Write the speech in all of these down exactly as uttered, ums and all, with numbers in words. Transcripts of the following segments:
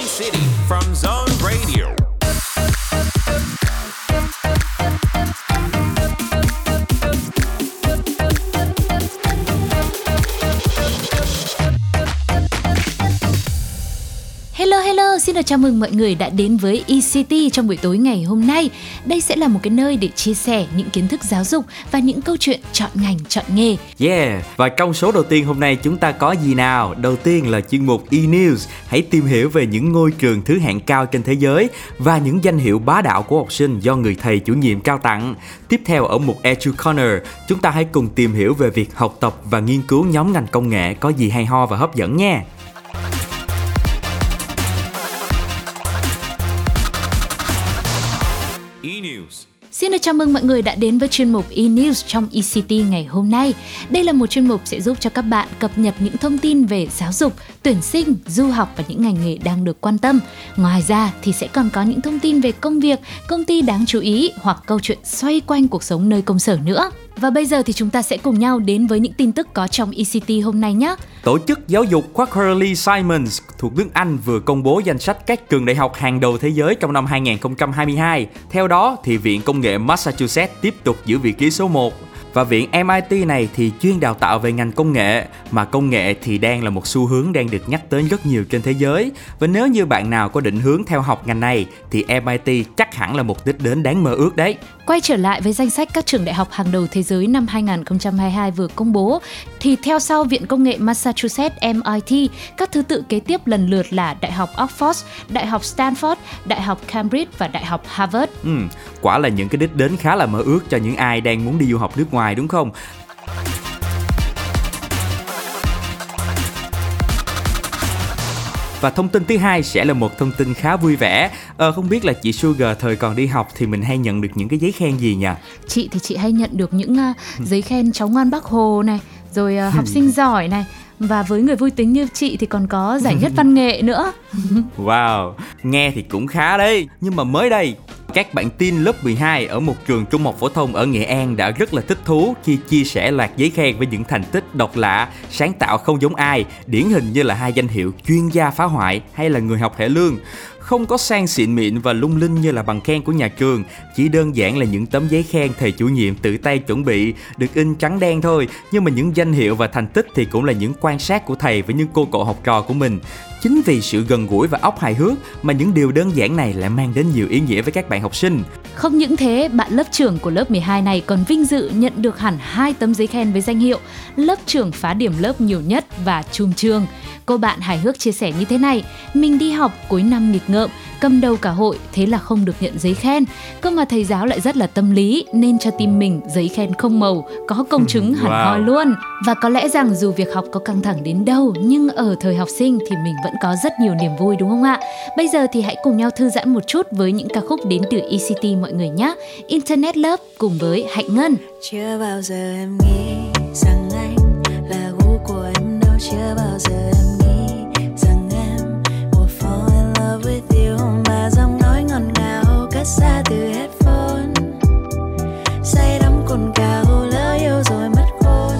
Bay City from Zone Radio. Hello, hello, xin được chào mừng mọi người đã đến với e xê tê trong buổi tối ngày hôm nay. Đây sẽ là một cái nơi để chia sẻ những kiến thức giáo dục và những câu chuyện chọn ngành, chọn nghề. Yeah, và trong số đầu tiên hôm nay chúng ta có gì nào? Đầu tiên là chuyên mục E-News, hãy tìm hiểu về những ngôi trường thứ hạng cao trên thế giới và những danh hiệu bá đạo của học sinh do người thầy chủ nhiệm trao tặng. Tiếp theo ở mục Edu Corner, chúng ta hãy cùng tìm hiểu về việc học tập và nghiên cứu nhóm ngành công nghệ có gì hay ho và hấp dẫn nha. Xin được chào mừng mọi người đã đến với chuyên mục E-News trong e xê tê ngày hôm nay. Đây là một chuyên mục sẽ giúp cho các bạn cập nhật những thông tin về giáo dục, tuyển sinh, du học và những ngành nghề đang được quan tâm. Ngoài ra thì sẽ còn có những thông tin về công việc, công ty đáng chú ý hoặc câu chuyện xoay quanh cuộc sống nơi công sở nữa. Và bây giờ thì chúng ta sẽ cùng nhau đến với những tin tức có trong e xê tê hôm nay nhé. Tổ chức giáo dục Quakerly Simons thuộc nước Anh vừa công bố danh sách các trường đại học hàng đầu thế giới trong năm hai không hai hai. Theo đó thì Viện Công nghệ Massachusetts tiếp tục giữ vị trí số một. Và viện em ai ti này thì chuyên đào tạo về ngành công nghệ, mà công nghệ thì đang là một xu hướng đang được nhắc tới rất nhiều trên thế giới. Và nếu như bạn nào có định hướng theo học ngành này thì em ai ti chắc hẳn là một đích đến đáng mơ ước đấy. Quay trở lại với danh sách các trường đại học hàng đầu thế giới năm hai không hai hai vừa công bố, thì theo sau Viện Công nghệ Massachusetts em ai ti, các thứ tự kế tiếp lần lượt là Đại học Oxford, Đại học Stanford, Đại học Cambridge và Đại học Harvard. Ừ, quả là những cái đích đến khá là mơ ước cho những ai đang muốn đi du học nước ngoài, đúng không? Và thông tin thứ hai sẽ là một thông tin khá vui vẻ. Ờ, không biết là chị Sugar thời còn đi học thì mình hay nhận được những cái giấy khen gì nhỉ? Chị thì chị hay nhận được những uh, giấy khen cháu ngoan Bác Hồ này, rồi uh, học sinh giỏi này. Và với người vui tính như chị thì còn có giải nhất văn nghệ nữa. Wow, nghe thì cũng khá đấy. Nhưng mà mới đây, các bạn teen lớp mười hai ở một trường trung học phổ thông ở Nghệ An đã rất là thích thú khi chia sẻ loạt giấy khen với những thành tích độc lạ, sáng tạo không giống ai, điển hình như là hai danh hiệu chuyên gia phá hoại hay là người học hệ lương. Không có sang xịn mịn và lung linh như là bằng khen của nhà trường, chỉ đơn giản là những tấm giấy khen thầy chủ nhiệm tự tay chuẩn bị, được in trắng đen thôi. Nhưng mà những danh hiệu và thành tích thì cũng là những quan sát của thầy với những cô cậu học trò của mình. Chính vì sự gần gũi và óc hài hước mà những điều đơn giản này lại mang đến nhiều ý nghĩa với các bạn học sinh. Không những thế, bạn lớp trưởng của lớp mười hai này còn vinh dự nhận được hẳn hai tấm giấy khen với danh hiệu lớp trưởng phá điểm lớp nhiều nhất và chùm trường. Cô bạn hài hước chia sẻ như thế này: mình đi học cuối năm nghịch ngợm, cầm đầu cả hội, thế là không được nhận giấy khen. Cơ mà thầy giáo lại rất là tâm lý nên cho team mình giấy khen không màu, có công chứng hẳn hoi wow. luôn. Và có lẽ rằng dù việc học có căng thẳng đến đâu nhưng ở thời học sinh thì mình vẫn có rất nhiều niềm vui, đúng không ạ? Bây giờ thì hãy cùng nhau thư giãn một chút với những ca khúc đến từ e xê tê mọi người nhé. Internet Love cùng với Hạnh Ngân. Chưa bao giờ em nghĩ rằng anh là gu của em đâu, chưa bao giờ em nghĩ rằng em will fall in love with you, mà giọng nói ngọt ngào cất xa từ headphone, say đắm cồn cào lỡ yêu rồi mất khôn.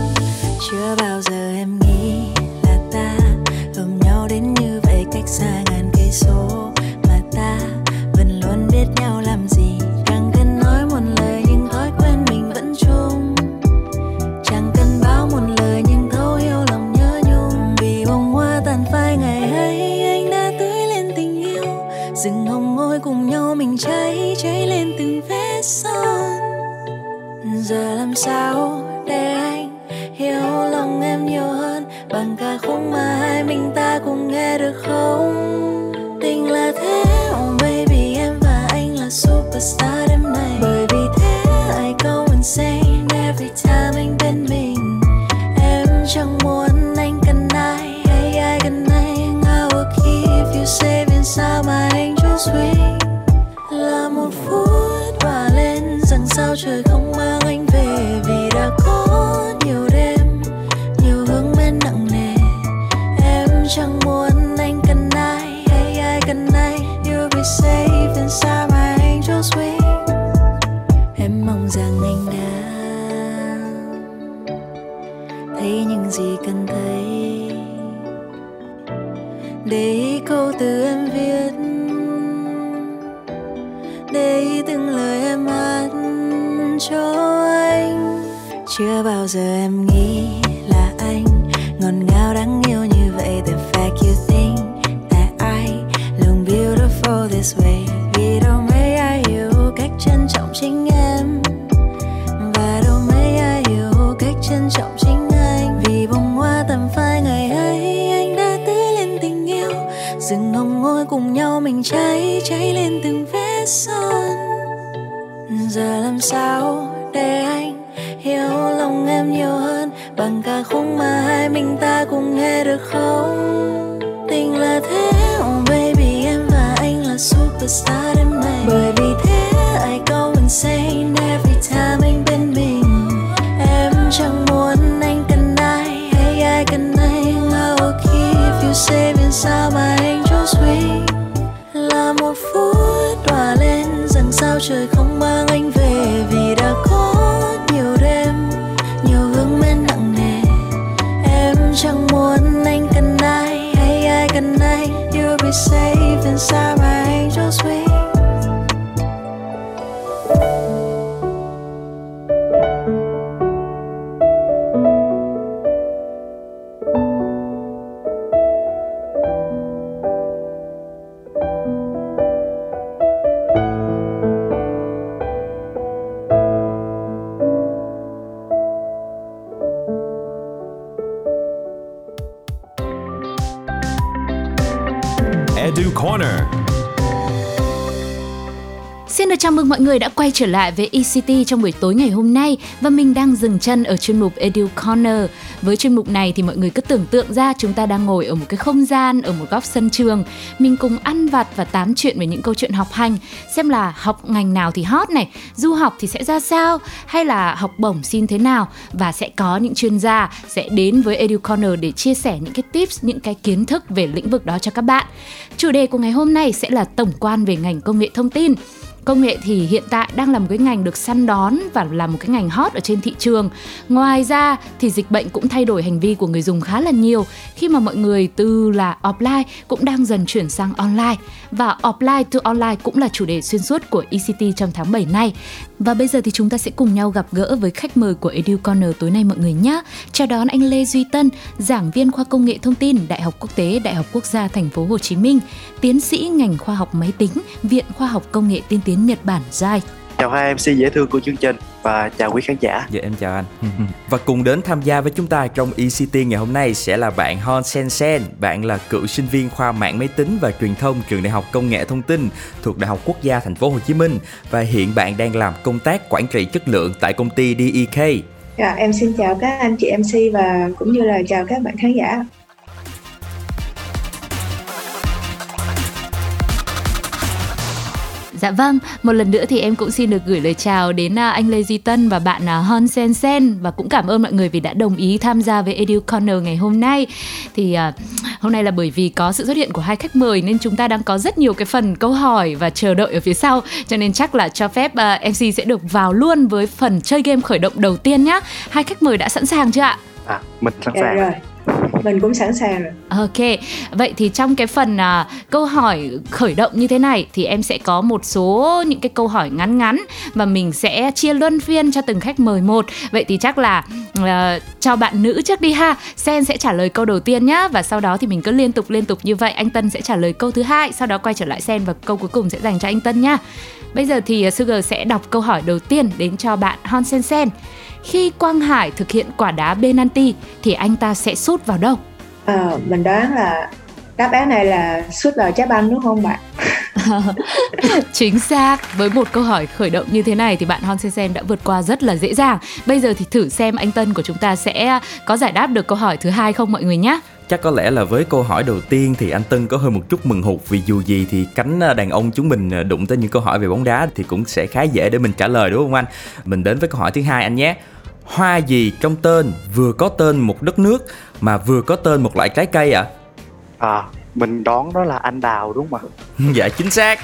Chưa bao giờ em nghĩ là ta ôm nhau đến như vậy, cách xa ngàn cây số. Dừng hồng môi cùng nhau mình cháy, cháy lên từng vết son. Giờ làm sao để anh hiểu lòng em nhiều hơn, bằng ca khúc mà hai mình ta cùng nghe được không? Tình là thế, oh baby, em và anh là superstar đêm nay. Bởi vì thế I go insane every time anh bên mình. Em chẳng muốn anh cần ai, hay ai cần anh. I will keep you safe inside my sweet. Là một phút hòa lên rằng sao trời không mang anh về, vì đã có nhiều đêm nhiều hướng bên nặng nề. Em chẳng muốn anh cần ai, hay ai cần ai. You'll be safe inside my angel sweet. Em mong rằng anh đã thấy những gì cần thấy, để ý câu từ em viết, để ý từng lời em hát cho anh. Chưa bao giờ em nghĩ là anh ngọt ngào đáng yêu như vậy. The fact you think that I look beautiful this way, vì đâu mấy ai hiểu cách trân trọng chính em, và đâu mấy ai hiểu cách trân trọng chính anh. Vì bông hoa tầm phai ngày ấy anh đã tưới lên tình yêu, rừng hồng ngôi cùng nhau mình cháy, cháy lên từng vết son. Giờ làm sao để anh hiểu lòng em nhiều hơn bằng ca khúc mà hai mình ta cùng nghe được không? Tình là thế, oh baby, em và anh là superstar đêm nay. Bởi vì thế I go insane every time anh bên mình. Em chẳng muốn anh cần ai hay ai cần anh. I will keep you safe bên sao mà anh cho suy. Là một phút tỏa lên rằng sao trời không mang anh về, vì đã có nhiều đêm nhiều hướng men nặng nề. Em chẳng muốn anh cần ai hay ai cần anh. You'll be safe and sound my angel sweet. Edu Corner. Xin được chào mừng mọi người đã quay trở lại với e xê tê trong buổi tối ngày hôm nay, và mình đang dừng chân ở chuyên mục Edu Corner. Với chuyên mục này thì mọi người cứ tưởng tượng ra chúng ta đang ngồi ở một cái không gian, ở một góc sân trường, mình cùng ăn vặt và tám chuyện về những câu chuyện học hành, xem là học ngành nào thì hot này, du học thì sẽ ra sao, hay là học bổng xin thế nào, và sẽ có những chuyên gia sẽ đến với Edu Corner để chia sẻ những cái tips, những cái kiến thức về lĩnh vực đó cho các bạn. Chủ đề của ngày hôm nay sẽ là tổng quan về ngành công nghệ thông tin. Công nghệ thì hiện tại đang là một cái ngành được săn đón và là một cái ngành hot ở trên thị trường. Ngoài ra thì dịch bệnh cũng thay đổi hành vi của người dùng khá là nhiều, khi mà mọi người từ là offline cũng đang dần chuyển sang online. Và offline to online cũng là chủ đề xuyên suốt của e xê tê trong tháng bảy này. Và bây giờ thì chúng ta sẽ cùng nhau gặp gỡ với khách mời của Edu Corner tối nay mọi người nhé. Chào đón anh Lê Duy Tân, giảng viên khoa công nghệ thông tin, Đại học Quốc tế, Đại học Quốc gia Thành phố Hồ Chí Minh, tiến sĩ ngành khoa học máy tính, Viện Khoa học Công nghệ tiên tiến Nhật Bản giai. Chào hai em xê dễ thương của chương trình và chào quý khán giả. Dạ em chào anh. Và cùng đến tham gia với chúng ta trong e xê tê ngày hôm nay sẽ là bạn Hon Sen Sen. Bạn là cựu sinh viên khoa mạng máy tính và truyền thông trường Đại học Công nghệ Thông tin thuộc Đại học Quốc gia Thành phố Hồ Chí Minh, và hiện bạn đang làm công tác quản trị chất lượng tại công ty đê e ca. Dạ, em xin chào các anh chị em xê và cũng như là chào các bạn khán giả. Dạ vâng, một lần nữa thì em cũng xin được gửi lời chào đến anh Lê Duy Tân và bạn Hon Sen Sen, và cũng cảm ơn mọi người vì đã đồng ý tham gia với Edu Corner ngày hôm nay. Thì hôm nay là bởi vì có sự xuất hiện của hai khách mời nên chúng ta đang có rất nhiều cái phần câu hỏi và chờ đợi ở phía sau, cho nên chắc là cho phép em xê sẽ được vào luôn với phần chơi game khởi động đầu tiên nhá. Hai khách mời đã sẵn sàng chưa ạ? À, mình sẵn sàng rồi. Mình cũng sẵn sàng rồi. Ok, vậy thì trong cái phần à, câu hỏi khởi động như thế này thì em sẽ có một số những cái câu hỏi ngắn ngắn và mình sẽ chia luân phiên cho từng khách mời một. Vậy thì chắc là à, cho bạn nữ trước đi ha. Sen sẽ trả lời câu đầu tiên nhá, và sau đó thì mình cứ liên tục liên tục như vậy. Anh Tân sẽ trả lời câu thứ hai, sau đó quay trở lại Sen và câu cuối cùng sẽ dành cho anh Tân nhá. Bây giờ thì Sugar sẽ đọc câu hỏi đầu tiên đến cho bạn Hon Sen Sen. Khi Quang Hải thực hiện quả đá Benanti thì anh ta sẽ sút vào đâu? À, mình đoán là đáp án này là sút vào trái banh đúng không bạn? Chính xác. Với một câu hỏi khởi động như thế này thì bạn Hon Sen Sen đã vượt qua rất là dễ dàng. Bây giờ thì thử xem anh Tân của chúng ta sẽ có giải đáp được câu hỏi thứ hai không mọi người nhé. Chắc có lẽ là với câu hỏi đầu tiên thì anh Tân có hơi một chút mừng hụt, vì dù gì thì cánh đàn ông chúng mình đụng tới những câu hỏi về bóng đá thì cũng sẽ khá dễ để mình trả lời đúng không anh? Mình đến với câu hỏi thứ hai anh nhé. Hoa gì trong tên vừa có tên một đất nước mà vừa có tên một loại trái cây ạ? À? à mình đoán đó là anh đào đúng không ạ? Dạ chính xác.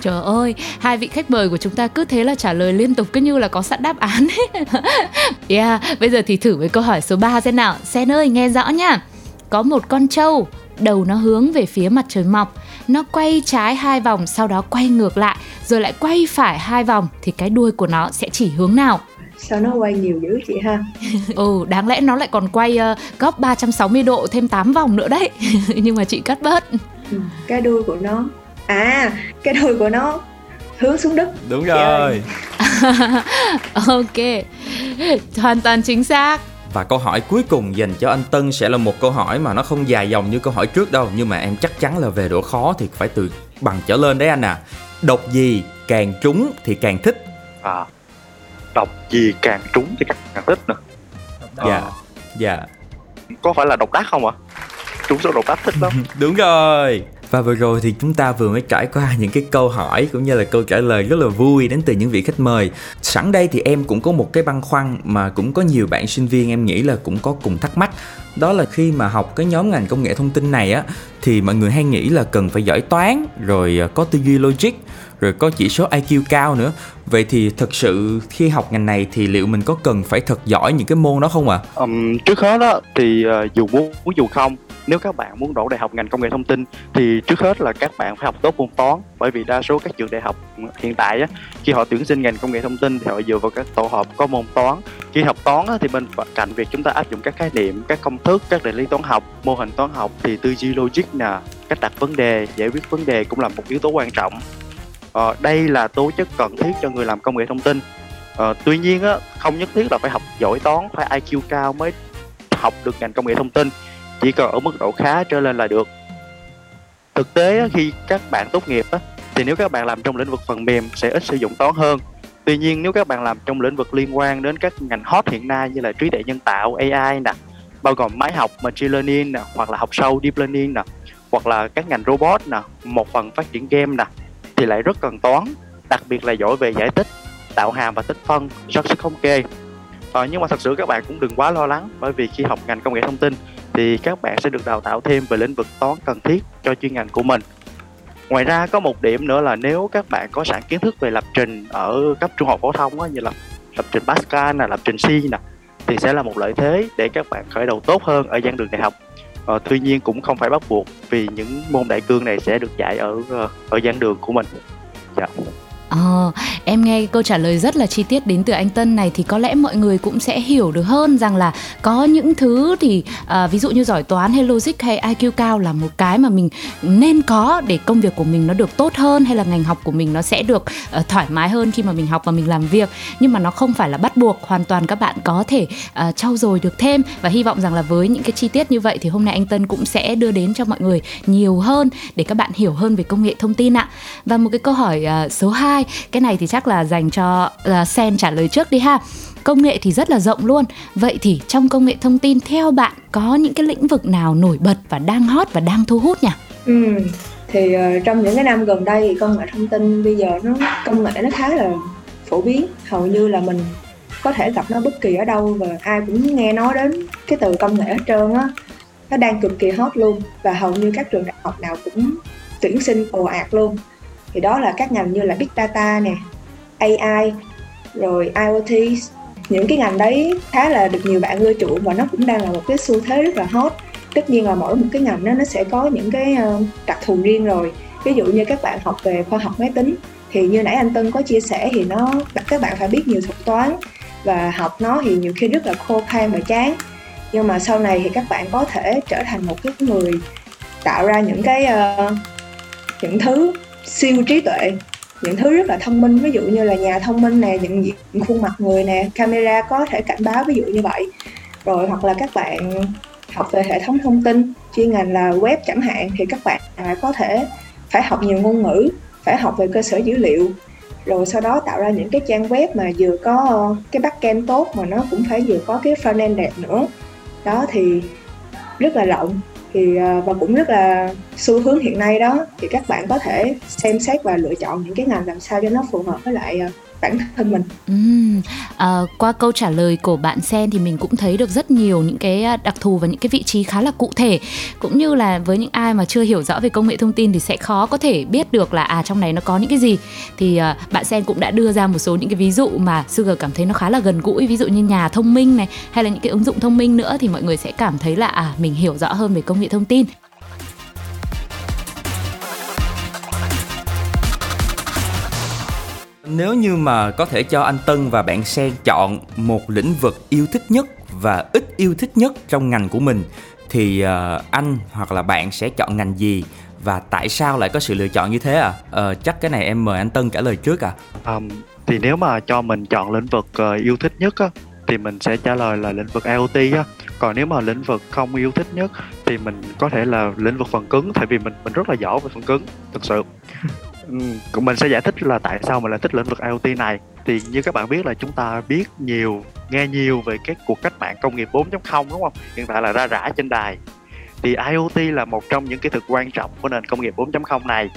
Trời ơi, hai vị khách mời của chúng ta cứ thế là trả lời liên tục cứ như là có sẵn đáp án ấy. Yeah, bây giờ thì thử với câu hỏi số ba xem nào. Sen ơi nghe rõ nha. Có một con trâu đầu nó hướng về phía mặt trời mọc. Nó quay trái hai vòng, sau đó quay ngược lại, rồi lại quay phải hai vòng, thì cái đuôi của nó sẽ chỉ hướng nào? Sao nó quay nhiều dữ chị ha? Ừ, đáng lẽ nó lại còn quay uh, góc ba trăm sáu mươi độ thêm tám vòng nữa đấy. Nhưng mà chị cắt bớt. Ừ, cái đuôi của nó... À, cái đuôi của nó hướng xuống đất. Đúng rồi. Ok, hoàn toàn chính xác. Và câu hỏi cuối cùng dành cho anh Tân sẽ là một câu hỏi mà nó không dài dòng như câu hỏi trước đâu. Nhưng mà em chắc chắn là về độ khó thì phải từ bằng trở lên đấy anh à. Đọc gì càng trúng thì càng thích? À, đọc gì càng trúng thì càng thích nữa. Dạ, dạ. Có phải là độc đắc không ạ? Trúng số độc đắc thích lắm. Đúng rồi. Và vừa rồi thì chúng ta vừa mới trải qua những cái câu hỏi cũng như là câu trả lời rất là vui đến từ những vị khách mời. Sẵn đây thì em cũng có một cái băn khoăn mà cũng có nhiều bạn sinh viên em nghĩ là cũng có cùng thắc mắc. Đó là khi mà học cái nhóm ngành công nghệ thông tin này á, thì mọi người hay nghĩ là cần phải giỏi toán, rồi có tư duy logic, rồi có chỉ số i kiu cao nữa. Vậy thì thật sự khi học ngành này thì liệu mình có cần phải thật giỏi những cái môn đó không ạ? À? Um, trước hết á, thì uh, dù muốn dù không, nếu các bạn muốn đổ đại học ngành công nghệ thông tin thì trước hết là các bạn phải học tốt môn toán, bởi vì đa số các trường đại học hiện tại á, khi họ tuyển sinh ngành công nghệ thông tin thì họ dựa vào các tổ hợp có môn toán. Khi học toán á, thì bên cạnh việc chúng ta áp dụng các khái niệm, các công thức, các định lý toán học, mô hình toán học thì tư duy logic nè, cách đặt vấn đề, giải quyết vấn đề cũng là một yếu tố quan trọng. Ờ, đây là tố chất cần thiết cho người làm công nghệ thông tin. Ờ, tuy nhiên á, không nhất thiết là phải học giỏi toán, phải i kiu cao mới học được ngành công nghệ thông tin. Chỉ cần ở mức độ khá trở lên là được. Thực tế khi các bạn tốt nghiệp thì nếu các bạn làm trong lĩnh vực phần mềm sẽ ít sử dụng toán hơn. Tuy nhiên nếu các bạn làm trong lĩnh vực liên quan đến các ngành hot hiện nay như là trí tuệ nhân tạo A I nè, bao gồm máy học machine learning nè, hoặc là học sâu deep learning nè, hoặc là các ngành robot nè, một phần phát triển game nè, thì lại rất cần toán, đặc biệt là giỏi về giải tích, tạo hàm và tích phân, xác suất thống kê. Ờ, nhưng mà thật sự các bạn cũng đừng quá lo lắng, bởi vì khi học ngành công nghệ thông tin thì các bạn sẽ được đào tạo thêm về lĩnh vực toán cần thiết cho chuyên ngành của mình. Ngoài ra có một điểm nữa là nếu các bạn có sẵn kiến thức về lập trình ở cấp trung học phổ thông á, như là lập trình Pascal nè, lập trình C nè, thì sẽ là một lợi thế để các bạn khởi đầu tốt hơn ở giảng đường đại học. Ờ, tuy nhiên cũng không phải bắt buộc vì những môn đại cương này sẽ được dạy ở ở giảng đường của mình. Dạ. À, em nghe câu trả lời rất là chi tiết đến từ anh Tân này thì có lẽ mọi người cũng sẽ hiểu được hơn rằng là có những thứ thì à, ví dụ như giỏi toán hay logic hay i kiu cao là một cái mà mình nên có để công việc của mình nó được tốt hơn, hay là ngành học của mình nó sẽ được à, thoải mái hơn khi mà mình học và mình làm việc. Nhưng mà nó không phải là bắt buộc, hoàn toàn các bạn có thể à, trau dồi được thêm. Và hy vọng rằng là với những cái chi tiết như vậy thì hôm nay anh Tân cũng sẽ đưa đến cho mọi người nhiều hơn để các bạn hiểu hơn về công nghệ thông tin ạ. Và một cái câu hỏi à, số hai, cái này thì chắc là dành cho uh, Sen trả lời trước đi ha. Công nghệ thì rất là rộng luôn. Vậy thì trong công nghệ thông tin theo bạn có những cái lĩnh vực nào nổi bật và đang hot và đang thu hút nhỉ? Ừ, thì uh, trong những cái năm gần đây thì công nghệ thông tin bây giờ nó công nghệ nó khá là phổ biến. Hầu như là mình có thể gặp nó bất kỳ ở đâu và ai cũng nghe nói đến cái từ công nghệ hết trơn á. Nó đang cực kỳ hot luôn và hầu như các trường đại học nào cũng tuyển sinh ồ ạt luôn. Thì đó là các ngành như là Big Data nè, a i, rồi IoT. Những cái ngành đấy khá là được nhiều bạn ưa chuộng và nó cũng đang là một cái xu thế rất là hot. Tất nhiên là mỗi một cái ngành đó, nó sẽ có những cái đặc thù riêng rồi. Ví dụ như các bạn học về khoa học máy tính thì như nãy anh Tân có chia sẻ thì nó các bạn phải biết nhiều thuật toán và học nó thì nhiều khi rất là khô khan và chán. Nhưng mà sau này thì các bạn có thể trở thành một cái người tạo ra những cái uh, những thứ siêu trí tuệ, những thứ rất là thông minh, ví dụ như là nhà thông minh nè, nhận diện khuôn mặt người nè, camera có thể cảnh báo, ví dụ như vậy. Rồi hoặc là các bạn học về hệ thống thông tin, chuyên ngành là web chẳng hạn thì các bạn có thể phải học nhiều ngôn ngữ, phải học về cơ sở dữ liệu, rồi sau đó tạo ra những cái trang web mà vừa có cái backend tốt mà nó cũng phải vừa có cái frontend đẹp nữa. Đó thì rất là rộng. Thì, và cũng rất là xu hướng hiện nay đó, thì các bạn có thể xem xét và lựa chọn những cái ngành làm sao cho nó phù hợp với lại bản thân mình. Uhm, à, qua câu trả lời của bạn Sen thì mình cũng thấy được rất nhiều những cái đặc thù và những cái vị trí khá là cụ thể, cũng như là với những ai mà chưa hiểu rõ về công nghệ thông tin thì sẽ khó có thể biết được là à trong này nó có những cái gì. Thì à, bạn Sen cũng đã đưa ra một số những cái ví dụ mà Sugar cảm thấy nó khá là gần gũi, ví dụ như nhà thông minh này hay là những cái ứng dụng thông minh nữa, thì mọi người sẽ cảm thấy là à mình hiểu rõ hơn về công nghệ thông tin. nếu như mà có thể cho anh Tân và bạn Sen chọn một lĩnh vực yêu thích nhất và ít yêu thích nhất trong ngành của mình, thì uh, anh hoặc là bạn sẽ chọn ngành gì? Và tại sao lại có sự lựa chọn như thế ạ? À? Uh, chắc cái này em mời anh Tân trả lời trước ạ. À. Um, thì nếu mà cho mình chọn lĩnh vực uh, yêu thích nhất á, thì mình sẽ trả lời là lĩnh vực IoT á. Còn nếu mà lĩnh vực không yêu thích nhất thì mình có thể là lĩnh vực phần cứng, tại vì mình mình rất là giỏi về phần cứng, thực sự. Mình sẽ giải thích là tại sao mình lại thích lĩnh vực IoT này. Thì như các bạn biết là chúng ta biết nhiều, nghe nhiều về các cuộc cách mạng công nghiệp bốn chấm không, đúng không? Hiện tại là ra rã trên đài. Thì IoT là một trong những kỹ thuật quan trọng của nền công nghiệp bốn chấm không này.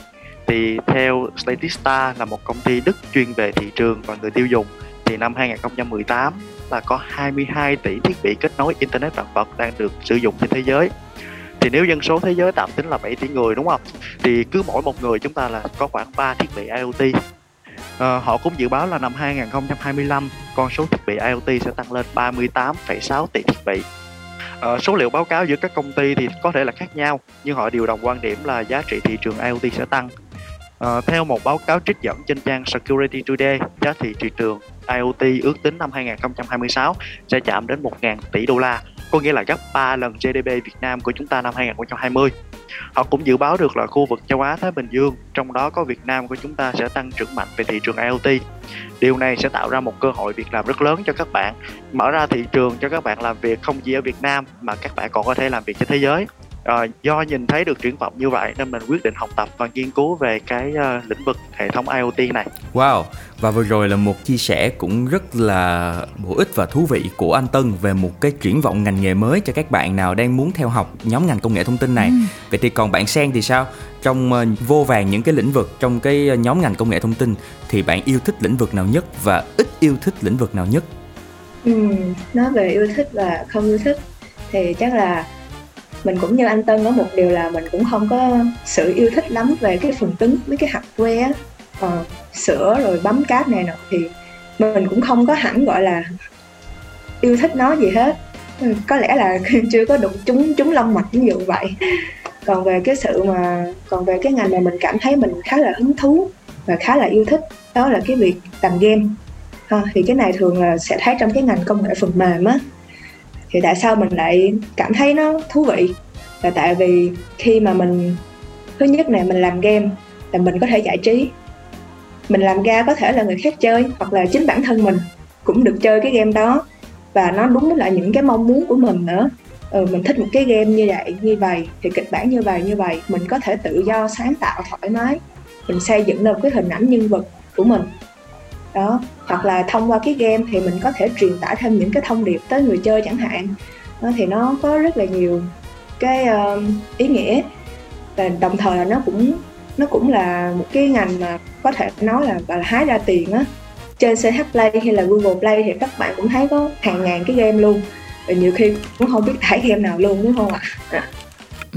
Thì theo Statista là một công ty Đức chuyên về thị trường và người tiêu dùng, thì năm hai không một tám là có hai mươi hai tỷ thiết bị kết nối Internet vạn vật đang được sử dụng trên thế giới. Thì nếu dân số thế giới tạm tính là bảy tỷ người, đúng không? Thì cứ mỗi một người chúng ta là có khoảng ba thiết bị IoT. À, họ cũng dự báo là năm hai không hai lăm, con số thiết bị IoT sẽ tăng lên ba mươi tám phẩy sáu tỷ thiết bị. À, số liệu báo cáo giữa các công ty thì có thể là khác nhau, nhưng họ đều đồng quan điểm là giá trị thị trường IoT sẽ tăng. À, theo một báo cáo trích dẫn trên trang Security Today, giá trị thị trường IoT ước tính năm hai không hai sáu sẽ chạm đến một nghìn tỷ đô la, có nghĩa là gấp ba lần giê đê pê Việt Nam của chúng ta năm hai không hai không. Họ cũng dự báo được là khu vực châu Á-Thái Bình Dương, trong đó có Việt Nam của chúng ta, sẽ tăng trưởng mạnh về thị trường IoT. Điều này sẽ tạo ra một cơ hội việc làm rất lớn cho các bạn, mở ra thị trường cho các bạn làm việc không chỉ ở Việt Nam mà các bạn còn có thể làm việc trên thế giới. À, do nhìn thấy được triển vọng như vậy nên mình quyết định học tập và nghiên cứu về cái uh, lĩnh vực hệ thống IoT này. Wow, và vừa rồi là một chia sẻ cũng rất là bổ ích và thú vị của anh Tân về một cái triển vọng ngành nghề mới cho các bạn nào đang muốn theo học nhóm ngành công nghệ thông tin này. Ừ. Vậy thì còn bạn Sen thì sao? Trong uh, vô vàn những cái lĩnh vực trong cái uh, nhóm ngành công nghệ thông tin thì bạn yêu thích lĩnh vực nào nhất và ít yêu thích lĩnh vực nào nhất? Ừ, nói về yêu thích và không yêu thích thì chắc là mình cũng như anh Tân có một điều là mình cũng không có sự yêu thích lắm về cái phần cứng, mấy cái hardware á, ờ, sửa rồi bấm cáp này nọ, thì mình cũng không có hẳn gọi là yêu thích nó gì hết. Có lẽ là chưa có đụng trúng trúng lông mạch ví dụ vậy. Còn về cái sự mà còn về cái ngành mà mình cảm thấy mình khá là hứng thú và khá là yêu thích, đó là cái việc làm game. À, thì cái này thường là sẽ thấy trong cái ngành công nghệ phần mềm á. Thì tại sao mình lại cảm thấy nó thú vị? Là tại vì khi mà mình, thứ nhất này, mình làm game là mình có thể giải trí. Mình làm ra có thể là người khác chơi, hoặc là chính bản thân mình cũng được chơi cái game đó. Và nó đúng với lại những cái mong muốn của mình nữa. Ừ, mình thích một cái game như vậy, như vậy, thì kịch bản như vậy, như vậy. Mình có thể tự do, sáng tạo, thoải mái. Mình xây dựng lên cái hình ảnh nhân vật của mình. Đó. Hoặc là thông qua cái game thì mình có thể truyền tải thêm những cái thông điệp tới người chơi chẳng hạn. Đó, thì nó có rất là nhiều cái uh, ý nghĩa, và đồng thời là nó cũng nó cũng là một cái ngành mà có thể nói là, là hái ra tiền á. Trên xê hát Play hay là Google Play thì các bạn cũng thấy có hàng ngàn cái game luôn, và nhiều khi cũng không biết tải game nào luôn, đúng không ạ? À.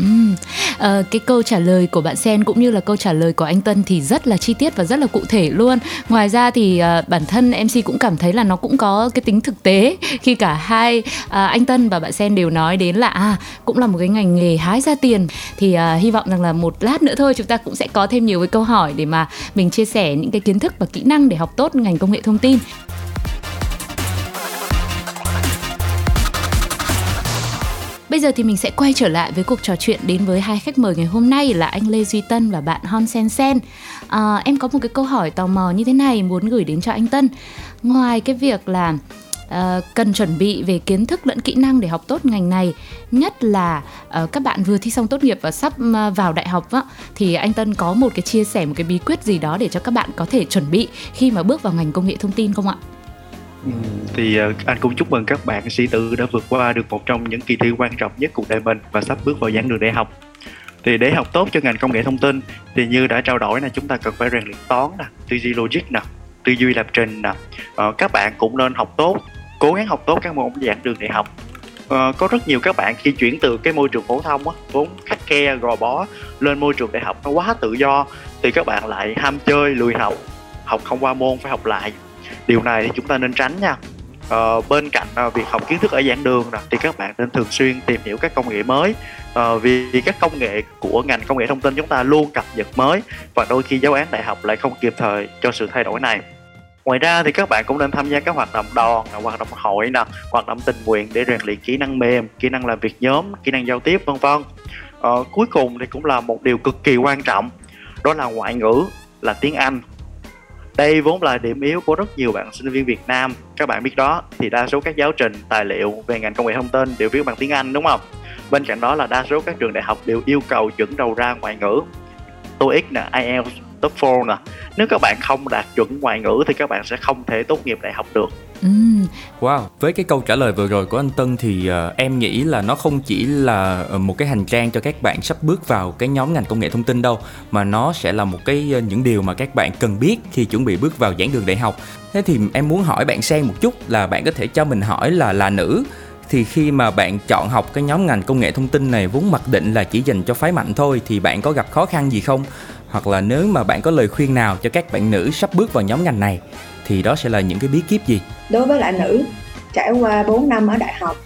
Uhm, à, cái câu trả lời của bạn Sen cũng như là câu trả lời của anh Tân thì rất là chi tiết và rất là cụ thể luôn. Ngoài ra thì à, bản thân em xê cũng cảm thấy là nó cũng có cái tính thực tế khi cả hai à, anh Tân và bạn Sen đều nói đến là à, cũng là một cái ngành nghề hái ra tiền. Thì à, hy vọng rằng là một lát nữa thôi chúng ta cũng sẽ có thêm nhiều cái câu hỏi để mà mình chia sẻ những cái kiến thức và kỹ năng để học tốt ngành công nghệ thông tin. Bây giờ thì mình sẽ quay trở lại với cuộc trò chuyện đến với hai khách mời ngày hôm nay là anh Lê Duy Tân và bạn Hon Sen Sen. À, em có một cái câu hỏi tò mò như thế này muốn gửi đến cho anh Tân. Ngoài cái việc là à, cần chuẩn bị về kiến thức lẫn kỹ năng để học tốt ngành này, nhất là à, các bạn vừa thi xong tốt nghiệp và sắp à, vào đại học á, thì anh Tân có một cái chia sẻ, một cái bí quyết gì đó để cho các bạn có thể chuẩn bị khi mà bước vào ngành công nghệ thông tin không ạ? Thì anh cũng chúc mừng các bạn sĩ tử đã vượt qua được một trong những kỳ thi quan trọng nhất cuộc đời mình và sắp bước vào giảng đường đại học. Thì để học tốt cho ngành công nghệ thông tin thì như đã trao đổi là chúng ta cần phải rèn luyện toán nè, tư duy logic nè, tư duy lập trình nè. Ờ, các bạn cũng nên học tốt, cố gắng học tốt các môn giảng đường đại học. Ờ, có rất nhiều các bạn khi chuyển từ cái môi trường phổ thông á, vốn khắt khe gò bó, lên môi trường đại học nó quá tự do thì các bạn lại ham chơi, lười học, học không qua môn phải học lại. Điều này thì chúng ta nên tránh nha. Ờ, bên cạnh à, việc học kiến thức ở giảng đường thì các bạn nên thường xuyên tìm hiểu các công nghệ mới, ờ, vì các công nghệ của ngành công nghệ thông tin chúng ta luôn cập nhật mới và đôi khi giáo án đại học lại không kịp thời cho sự thay đổi này. Ngoài ra thì các bạn cũng nên tham gia các hoạt động đoàn, hoạt động hội nè, hoạt động tình nguyện để rèn luyện kỹ năng mềm, kỹ năng làm việc nhóm, kỹ năng giao tiếp, vân vân. Ờ, cuối cùng thì cũng là một điều cực kỳ quan trọng, đó là ngoại ngữ, là tiếng Anh. Đây vốn là điểm yếu của rất nhiều bạn sinh viên Việt Nam. Các bạn biết đó, thì đa số các giáo trình, tài liệu về ngành công nghệ thông tin đều viết bằng tiếng Anh, đúng không? Bên cạnh đó là đa số các trường đại học đều yêu cầu chuẩn đầu ra ngoại ngữ, tô íc nè, ai eo, tô phô nè. Nếu các bạn không đạt chuẩn ngoại ngữ thì các bạn sẽ không thể tốt nghiệp đại học được. Wow, với cái câu trả lời vừa rồi của anh Tân thì uh, em nghĩ là nó không chỉ là một cái hành trang cho các bạn sắp bước vào cái nhóm ngành công nghệ thông tin đâu, mà nó sẽ là một cái uh, những điều mà các bạn cần biết khi chuẩn bị bước vào giảng đường đại học. Thế thì em muốn hỏi bạn Sen một chút là bạn có thể cho mình hỏi là là nữ thì khi mà bạn chọn học cái nhóm ngành công nghệ thông tin này vốn mặc định là chỉ dành cho phái mạnh thôi, thì bạn có gặp khó khăn gì không? Hoặc là nếu mà bạn có lời khuyên nào cho các bạn nữ sắp bước vào nhóm ngành này thì đó sẽ là những cái bí kíp gì? Đối với lại nữ, trải qua bốn năm ở đại học,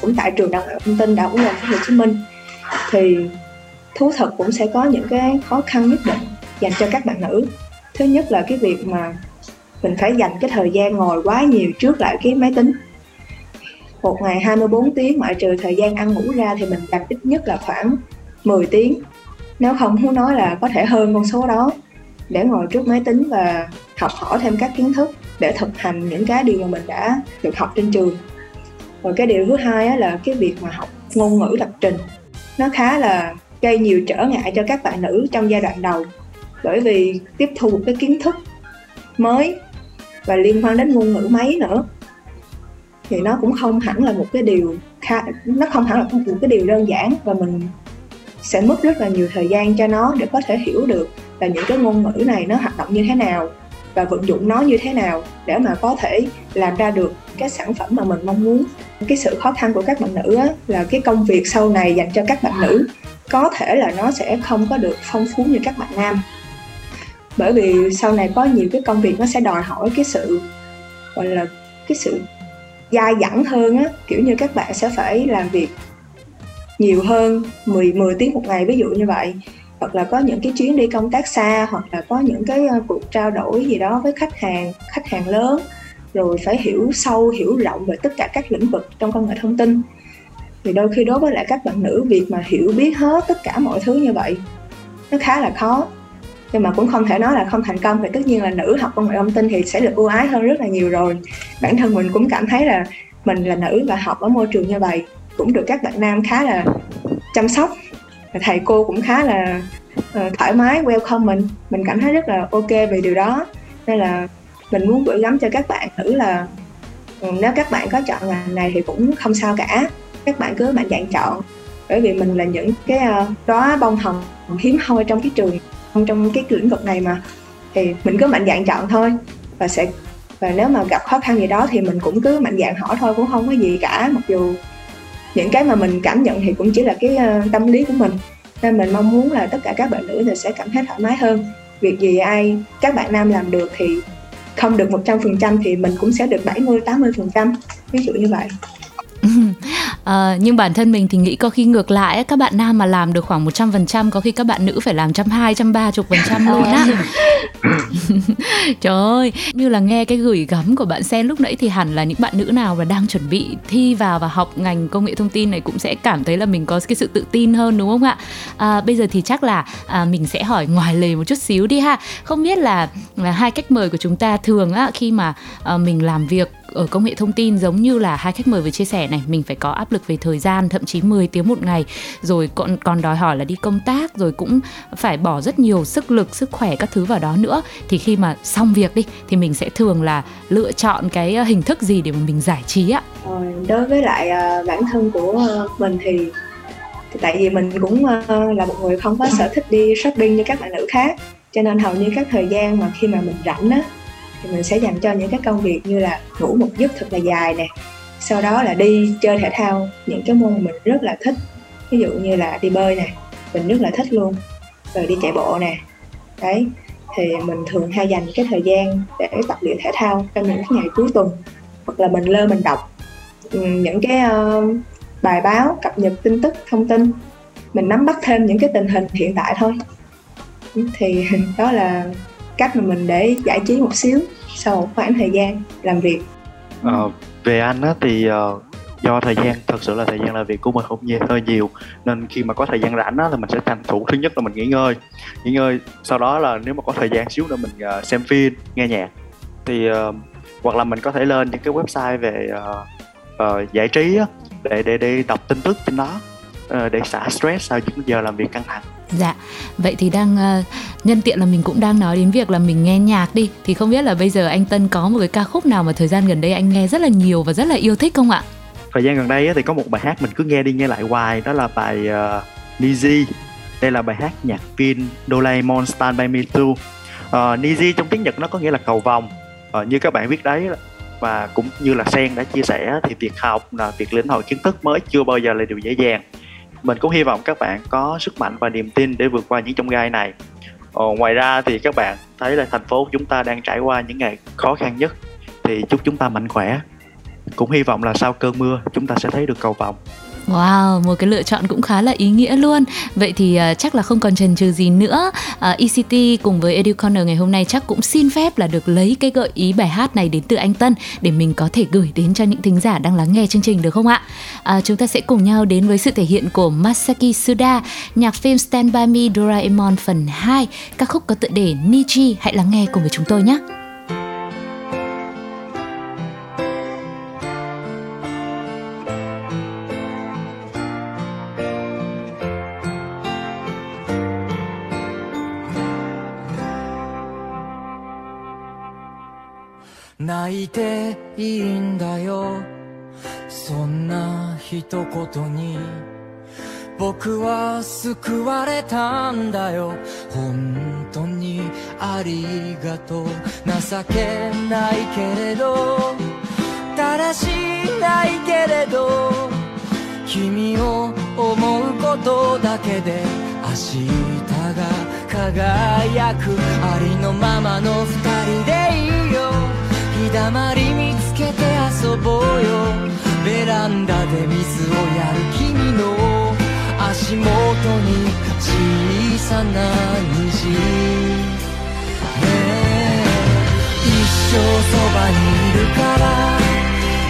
cũng tại trường đại học thông tin Đại học Quốc gia Thành phố Hồ Chí Minh, thì thú thật cũng sẽ có những cái khó khăn nhất định dành cho các bạn nữ. Thứ nhất là cái việc mà mình phải dành cái thời gian ngồi quá nhiều trước lại cái máy tính. Một ngày hai mươi bốn tiếng, ngoại trừ thời gian ăn ngủ ra thì mình dành ít nhất là khoảng mười tiếng. Nếu không muốn nói là có thể hơn con số đó, để ngồi trước máy tính và học hỏi thêm các kiến thức để thực hành những cái điều mà mình đã được học trên trường. Rồi cái điều thứ hai là cái việc mà học ngôn ngữ lập trình. Nó khá là gây nhiều trở ngại cho các bạn nữ trong giai đoạn đầu, bởi vì tiếp thu một cái kiến thức mới và liên quan đến ngôn ngữ máy nữa. Thì nó cũng không hẳn là một cái điều khá, nó không hẳn là một cái điều đơn giản và mình sẽ mất rất là nhiều thời gian cho nó để có thể hiểu được là những cái ngôn ngữ này nó hoạt động như thế nào và vận dụng nó như thế nào để mà có thể làm ra được cái sản phẩm mà mình mong muốn. Cái sự khó khăn của các bạn nữ á, là cái công việc sau này dành cho các bạn nữ có thể là nó sẽ không có được phong phú như các bạn nam, bởi vì sau này có nhiều cái công việc nó sẽ đòi hỏi cái sự gọi là cái sự dai dẳng hơn á, kiểu như các bạn sẽ phải làm việc nhiều hơn mười, mười tiếng một ngày ví dụ như vậy, hoặc là có những cái chuyến đi công tác xa, hoặc là có những cái cuộc trao đổi gì đó với khách hàng, khách hàng lớn, rồi phải hiểu sâu, hiểu rộng về tất cả các lĩnh vực trong công nghệ thông tin. Thì đôi khi đối với lại các bạn nữ, việc mà hiểu biết hết tất cả mọi thứ như vậy nó khá là khó, nhưng mà cũng không thể nói là không thành công. Thì tất nhiên là nữ học công nghệ thông tin thì sẽ được ưu ái hơn rất là nhiều rồi. Bản thân mình cũng cảm thấy là mình là nữ và học ở môi trường như vậy cũng được các bạn nam khá là chăm sóc, thầy cô cũng khá là thoải mái welcome mình. Mình cảm thấy rất là ok về điều đó. Nên là mình muốn gửi gắm cho các bạn nữ là nếu các bạn có chọn ngành này thì cũng không sao cả, các bạn cứ mạnh dạn chọn, bởi vì mình là những cái đóa bông hồng hiếm hoi trong cái trường, trong cái lĩnh vực này mà, thì mình cứ mạnh dạn chọn thôi. Và sẽ và nếu mà gặp khó khăn gì đó thì mình cũng cứ mạnh dạn hỏi thôi, cũng không có gì cả. Mặc dù những cái mà mình cảm nhận thì cũng chỉ là cái tâm lý của mình, nên mình mong muốn là tất cả các bạn nữ thì sẽ cảm thấy thoải mái hơn. Việc gì ai các bạn nam làm được thì không được một trăm phần trăm thì mình cũng sẽ được bảy mươi, tám mươi phần trăm, ví dụ như vậy. À, nhưng bản thân mình thì nghĩ có khi ngược lại ấy, các bạn nam mà làm được khoảng một trăm phần trăm, có khi các bạn nữ phải làm một trăm hai mươi, một trăm ba mươi phần trăm luôn á. Trời ơi, như là nghe cái gửi gắm của bạn Sen lúc nãy thì hẳn là những bạn nữ nào mà đang chuẩn bị thi vào và học ngành công nghệ thông tin này cũng sẽ cảm thấy là mình có cái sự tự tin hơn, đúng không ạ? À, bây giờ thì chắc là à, mình sẽ hỏi ngoài lề một chút xíu đi ha. Không biết là, là hai khách mời của chúng ta thường á, khi mà à, mình làm việc ở công nghệ thông tin, giống như là hai khách mời vừa chia sẻ này, mình phải có áp lực về thời gian, thậm chí mười tiếng một ngày, rồi còn, còn đòi hỏi là đi công tác, rồi cũng phải bỏ rất nhiều sức lực, sức khỏe các thứ vào đó nữa. Thì khi mà xong việc đi thì mình sẽ thường là lựa chọn cái hình thức gì để mà mình giải trí ạ? Đối với lại bản thân của mình thì tại vì mình cũng là một người không có sở thích đi shopping như các bạn nữ khác, cho nên hầu như các thời gian mà khi mà mình rảnh á thì mình sẽ dành cho những cái công việc như là ngủ một giấc thật là dài nè, sau đó là đi chơi thể thao những cái môn mình rất là thích, ví dụ như là đi bơi nè, mình rất là thích luôn, rồi đi chạy bộ nè. Đấy, thì mình thường hay dành cái thời gian để tập luyện thể thao trong những ngày cuối tuần, hoặc là mình lơ mình đọc những cái uh, bài báo cập nhật tin tức, thông tin, mình nắm bắt thêm những cái tình hình hiện tại thôi. Thì đó là cách mà mình để giải trí một xíu. sau một khoảng thời gian làm việc? À, về anh á, thì uh, do thời gian, thật sự là thời gian làm việc của mình không nhiều, hơi nhiều, nên khi mà có thời gian rảnh á, là mình sẽ tranh thủ. Thứ nhất là mình nghỉ ngơi, nghỉ ngơi sau đó là nếu mà có thời gian xíu nữa mình uh, xem phim, nghe nhạc, thì uh, hoặc là mình có thể lên những cái website về uh, uh, giải trí á, để, để, để đọc tin tức trên đó, uh, để xả stress sau những giờ làm việc căng thẳng. Dạ, vậy thì đang uh, nhân tiện là mình cũng đang nói đến việc là mình nghe nhạc đi, thì không biết là bây giờ anh Tân có một cái ca khúc nào mà thời gian gần đây anh nghe rất là nhiều và rất là yêu thích không ạ? Thời gian gần đây ấy, thì có một bài hát mình cứ nghe đi nghe lại hoài, đó là bài uh, Niji. Đây là bài hát nhạc phim Doraemon Stand by Me hai. uh, Niji trong tiếng Nhật nó có nghĩa là cầu vồng, uh, như các bạn biết đấy. Và cũng như là Sen đã chia sẻ thì việc học là việc lĩnh hội kiến thức mới chưa bao giờ là điều dễ dàng. Mình cũng hy vọng các bạn có sức mạnh và niềm tin để vượt qua những chông gai này. Ờ, ngoài ra thì các bạn thấy là thành phố chúng ta đang trải qua những ngày khó khăn nhất, thì chúc chúng ta mạnh khỏe. Cũng hy vọng là sau cơn mưa chúng ta sẽ thấy được cầu vồng. Wow, một cái lựa chọn cũng khá là ý nghĩa luôn. Vậy thì uh, chắc là không còn chần chừ gì nữa, uh, e xê tê cùng với Edu Corner ngày hôm nay chắc cũng xin phép là được lấy cái gợi ý bài hát này đến từ anh Tân, để mình có thể gửi đến cho những thính giả đang lắng nghe chương trình được không ạ? uh, Chúng ta sẽ cùng nhau đến với sự thể hiện của Masaki Suda, nhạc phim Stand By Me Doraemon phần hai, ca khúc có tựa đề Niji. Hãy lắng nghe cùng với chúng tôi nhé.泣いていいんだよ、そんな一言に僕は救われたんだよ。本当にありがとう。情けないけれどだらしないけれど、君を思うことだけで明日が輝く。ありのままの二人でいいよ、日だまり見つけて遊ぼうよ。ベランダで水をやる君の足元に小さな虹、ね、一生そばにいるから、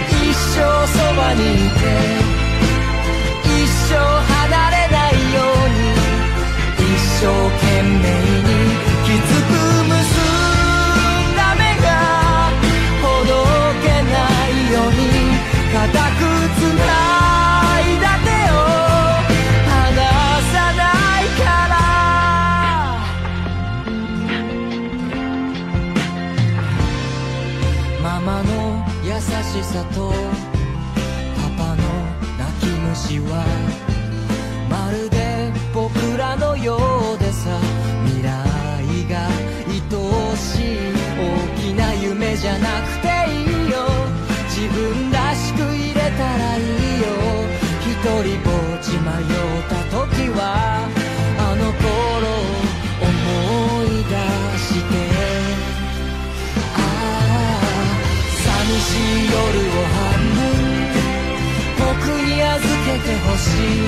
一生そばにいて、一生離れないように、一生懸命に気づく娘固く繋いだ手を離さないから。ママの優しさとパパの泣き虫はまるで僕らのようでさ、未来が愛しい。大きな夢じゃなくていいよ、自分らしくいれたらいいよ。一人ぼっち迷った時はあの頃を思い出して、ああ寂しい夜を半分僕に預けてほしい。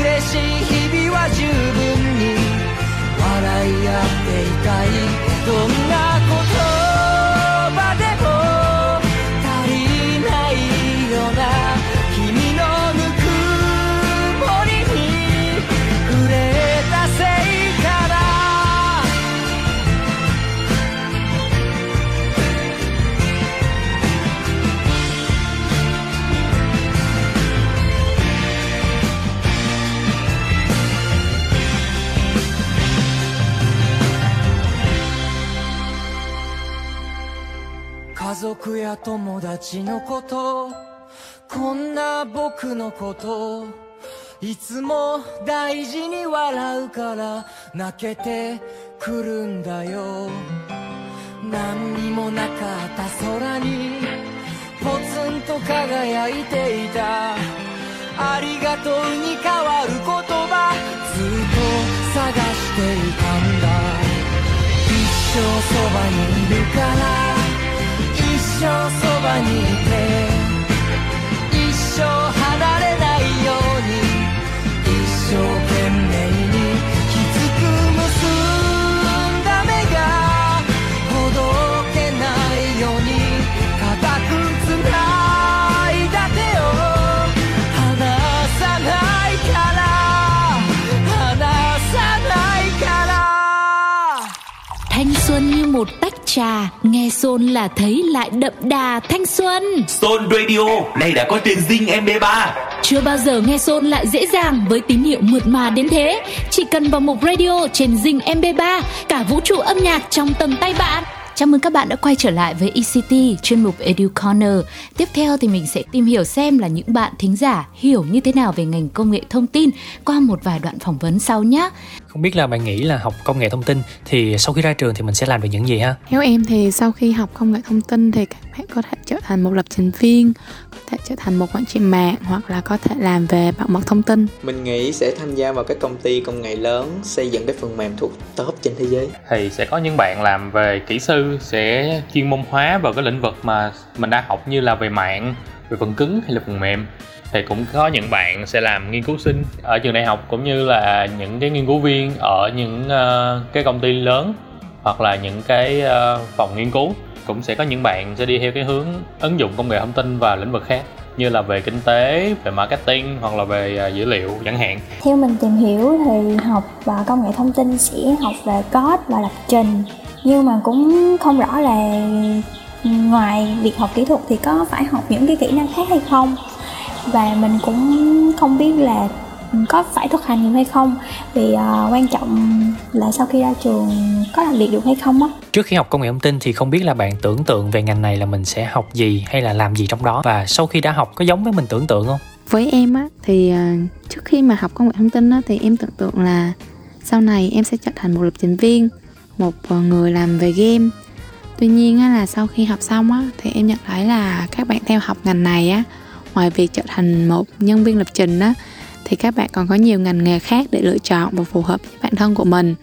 嬉しい日々は十分に笑い合っていたい。どんな言葉でも家族や友達のこと、こんな僕のこと、いつも大事に笑うから泣けてくるんだよ。何にもなかった空にポツンと輝いていた。ありがとうに変わる言葉ずっと探していたんだ。一生そばにいるから一生そばにいて、一生離れないように、一生懸命にきつく結んだ目がほど một tách trà, nghe Son là thấy lại đậm đà thanh xuân. Son Radio, nay đã có trên Zing em pê ba. Chưa bao giờ nghe Son lại dễ dàng với tín hiệu mượt mà đến thế. Chỉ cần vào mục radio trên Zing em pê ba, cả vũ trụ âm nhạc trong tầm tay bạn. Chào mừng các bạn đã quay trở lại với e xê tê, chuyên mục Edu Corner. Tiếp theo thì mình sẽ tìm hiểu xem là những bạn thính giả hiểu như thế nào về ngành công nghệ thông tin qua một vài đoạn phỏng vấn sau nhé. Không biết là bạn nghĩ là học công nghệ thông tin thì sau khi ra trường thì mình sẽ làm được những gì ha? Theo em thì sau khi học công nghệ thông tin thì các bạn có thể trở thành một lập trình viên, có thể trở thành một quản trị mạng hoặc là có thể làm về bảo mật thông tin. Mình nghĩ sẽ tham gia vào các công ty công nghệ lớn xây dựng các phần mềm thuộc top trên thế giới. Thì sẽ có những bạn làm về kỹ sư sẽ chuyên môn hóa vào cái lĩnh vực mà mình đang học như là về mạng, về phần cứng hay là phần mềm. Thì cũng có những bạn sẽ làm nghiên cứu sinh ở trường đại học cũng như là những cái nghiên cứu viên ở những uh, cái công ty lớn hoặc là những cái uh, phòng nghiên cứu. Cũng sẽ có những bạn sẽ đi theo cái hướng ứng dụng công nghệ thông tin vào lĩnh vực khác như là về kinh tế, về marketing hoặc là về dữ liệu chẳng hạn. Theo mình tìm hiểu thì học và công nghệ thông tin sẽ học về code và lập trình, nhưng mà cũng không rõ là ngoài việc học kỹ thuật thì có phải học những cái kỹ năng khác hay không. Và mình cũng không biết là có phải thực hành nhiều hay không, vì uh, quan trọng là sau khi ra trường có làm việc được hay không á. Trước khi học công nghệ thông tin thì không biết là bạn tưởng tượng về ngành này là mình sẽ học gì hay là làm gì trong đó, và sau khi đã học có giống với mình tưởng tượng không? Với em á thì uh, trước khi mà học công nghệ thông tin á thì em tưởng tượng là sau này em sẽ trở thành một lập trình viên, một uh, người làm về game. Tuy nhiên á là sau khi học xong á thì em nhận thấy là các bạn theo học ngành này á, ngoài việc trở thành một nhân viên lập trình á thì các bạn còn có nhiều ngành nghề khác để lựa chọn và phù hợp với bản thân của mình.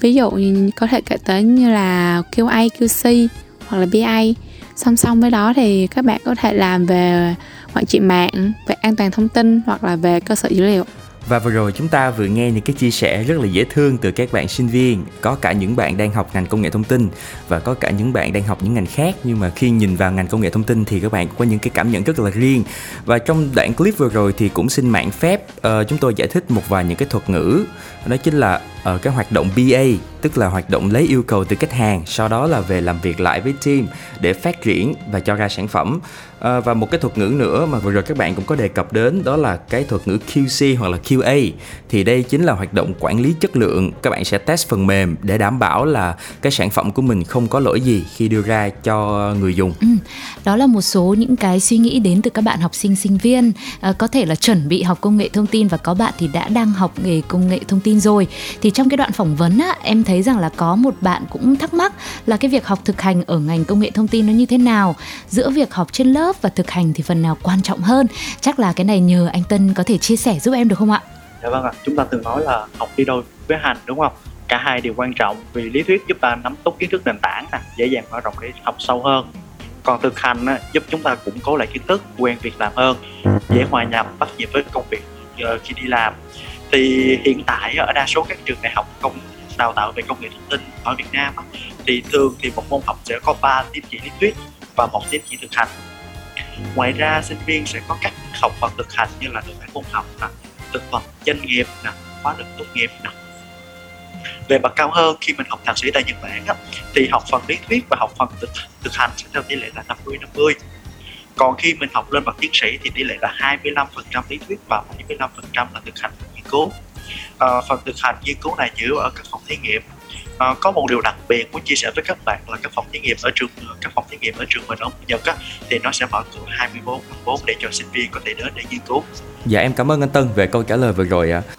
Ví dụ như có thể kể tới như là quy a, quy xê hoặc là bê a. Song song với đó thì các bạn có thể làm về quản trị mạng, về an toàn thông tin hoặc là về cơ sở dữ liệu. Và vừa rồi chúng ta vừa nghe những cái chia sẻ rất là dễ thương từ các bạn sinh viên. Có cả những bạn đang học ngành công nghệ thông tin và có cả những bạn đang học những ngành khác. Nhưng mà khi nhìn vào ngành công nghệ thông tin thì các bạn có những cái cảm nhận rất là riêng. Và trong đoạn clip vừa rồi thì cũng xin mạn phép uh, chúng tôi giải thích một vài những cái thuật ngữ. Đó chính là uh, cái hoạt động bê a, tức là hoạt động lấy yêu cầu từ khách hàng, sau đó là về làm việc lại với team để phát triển và cho ra sản phẩm. À, và một cái thuật ngữ nữa mà vừa rồi các bạn cũng có đề cập đến, đó là cái thuật ngữ quy xê hoặc là quy a. Thì đây chính là hoạt động quản lý chất lượng. Các bạn sẽ test phần mềm để đảm bảo là cái sản phẩm của mình không có lỗi gì khi đưa ra cho người dùng. Ừ, đó là một số những cái suy nghĩ đến từ các bạn học sinh sinh viên à, có thể là chuẩn bị học công nghệ thông tin, và có bạn thì đã đang học nghề công nghệ thông tin rồi. Thì trong cái đoạn phỏng vấn á, em thấy rằng là có một bạn cũng thắc mắc là cái việc học thực hành ở ngành công nghệ thông tin nó như thế nào, giữa việc học trên lớp và thực hành thì phần nào quan trọng hơn. Chắc là cái này nhờ anh Tân có thể chia sẻ giúp em được không ạ? Dạ vâng ạ, chúng ta từng nói là học đi đôi với hành đúng không? Cả hai đều quan trọng vì lý thuyết giúp ta nắm tốt kiến thức nền tảng, dễ dàng mở rộng để học sâu hơn. Còn thực hành giúp chúng ta củng cố lại kiến thức, quen việc làm hơn, dễ hòa nhập, bắt nhịp với công việc khi đi làm. Thì hiện tại ở đa số các trường đại học công đào tạo về công nghệ thông tin ở Việt Nam thì thường thì một môn học sẽ có ba tín chỉ lý thuyết và một tín chỉ thực hành. Ngoài ra sinh viên sẽ có các học phần thực hành như là thực hành môn học, thực hành doanh nghiệp, khóa luận tốt nghiệp. Về bậc cao hơn, khi mình học thạc sĩ tại Nhật Bản thì học phần lý thuyết và học phần thực hành sẽ theo tỷ lệ là năm mươi năm mươi. Còn khi mình học lên bậc tiến sĩ thì tỷ lệ là hai mươi lăm phần trăm lý thuyết và bảy mươi lăm phần trăm là thực hành nghiên cứu. À, phần thực hành nghiên cứu này giữ ở các phòng thí nghiệm. À, có một điều đặc biệt muốn chia sẻ với các bạn là các phòng thí nghiệm ở trường các phòng thí nghiệm ở trường mình ở Nhật á, thì nó sẽ mở cửa hai mươi bốn trên hai mươi bốn để cho sinh viên có thể đến để nghiên cứu. Dạ em cảm ơn anh Tân về câu trả lời vừa rồi ạ. À.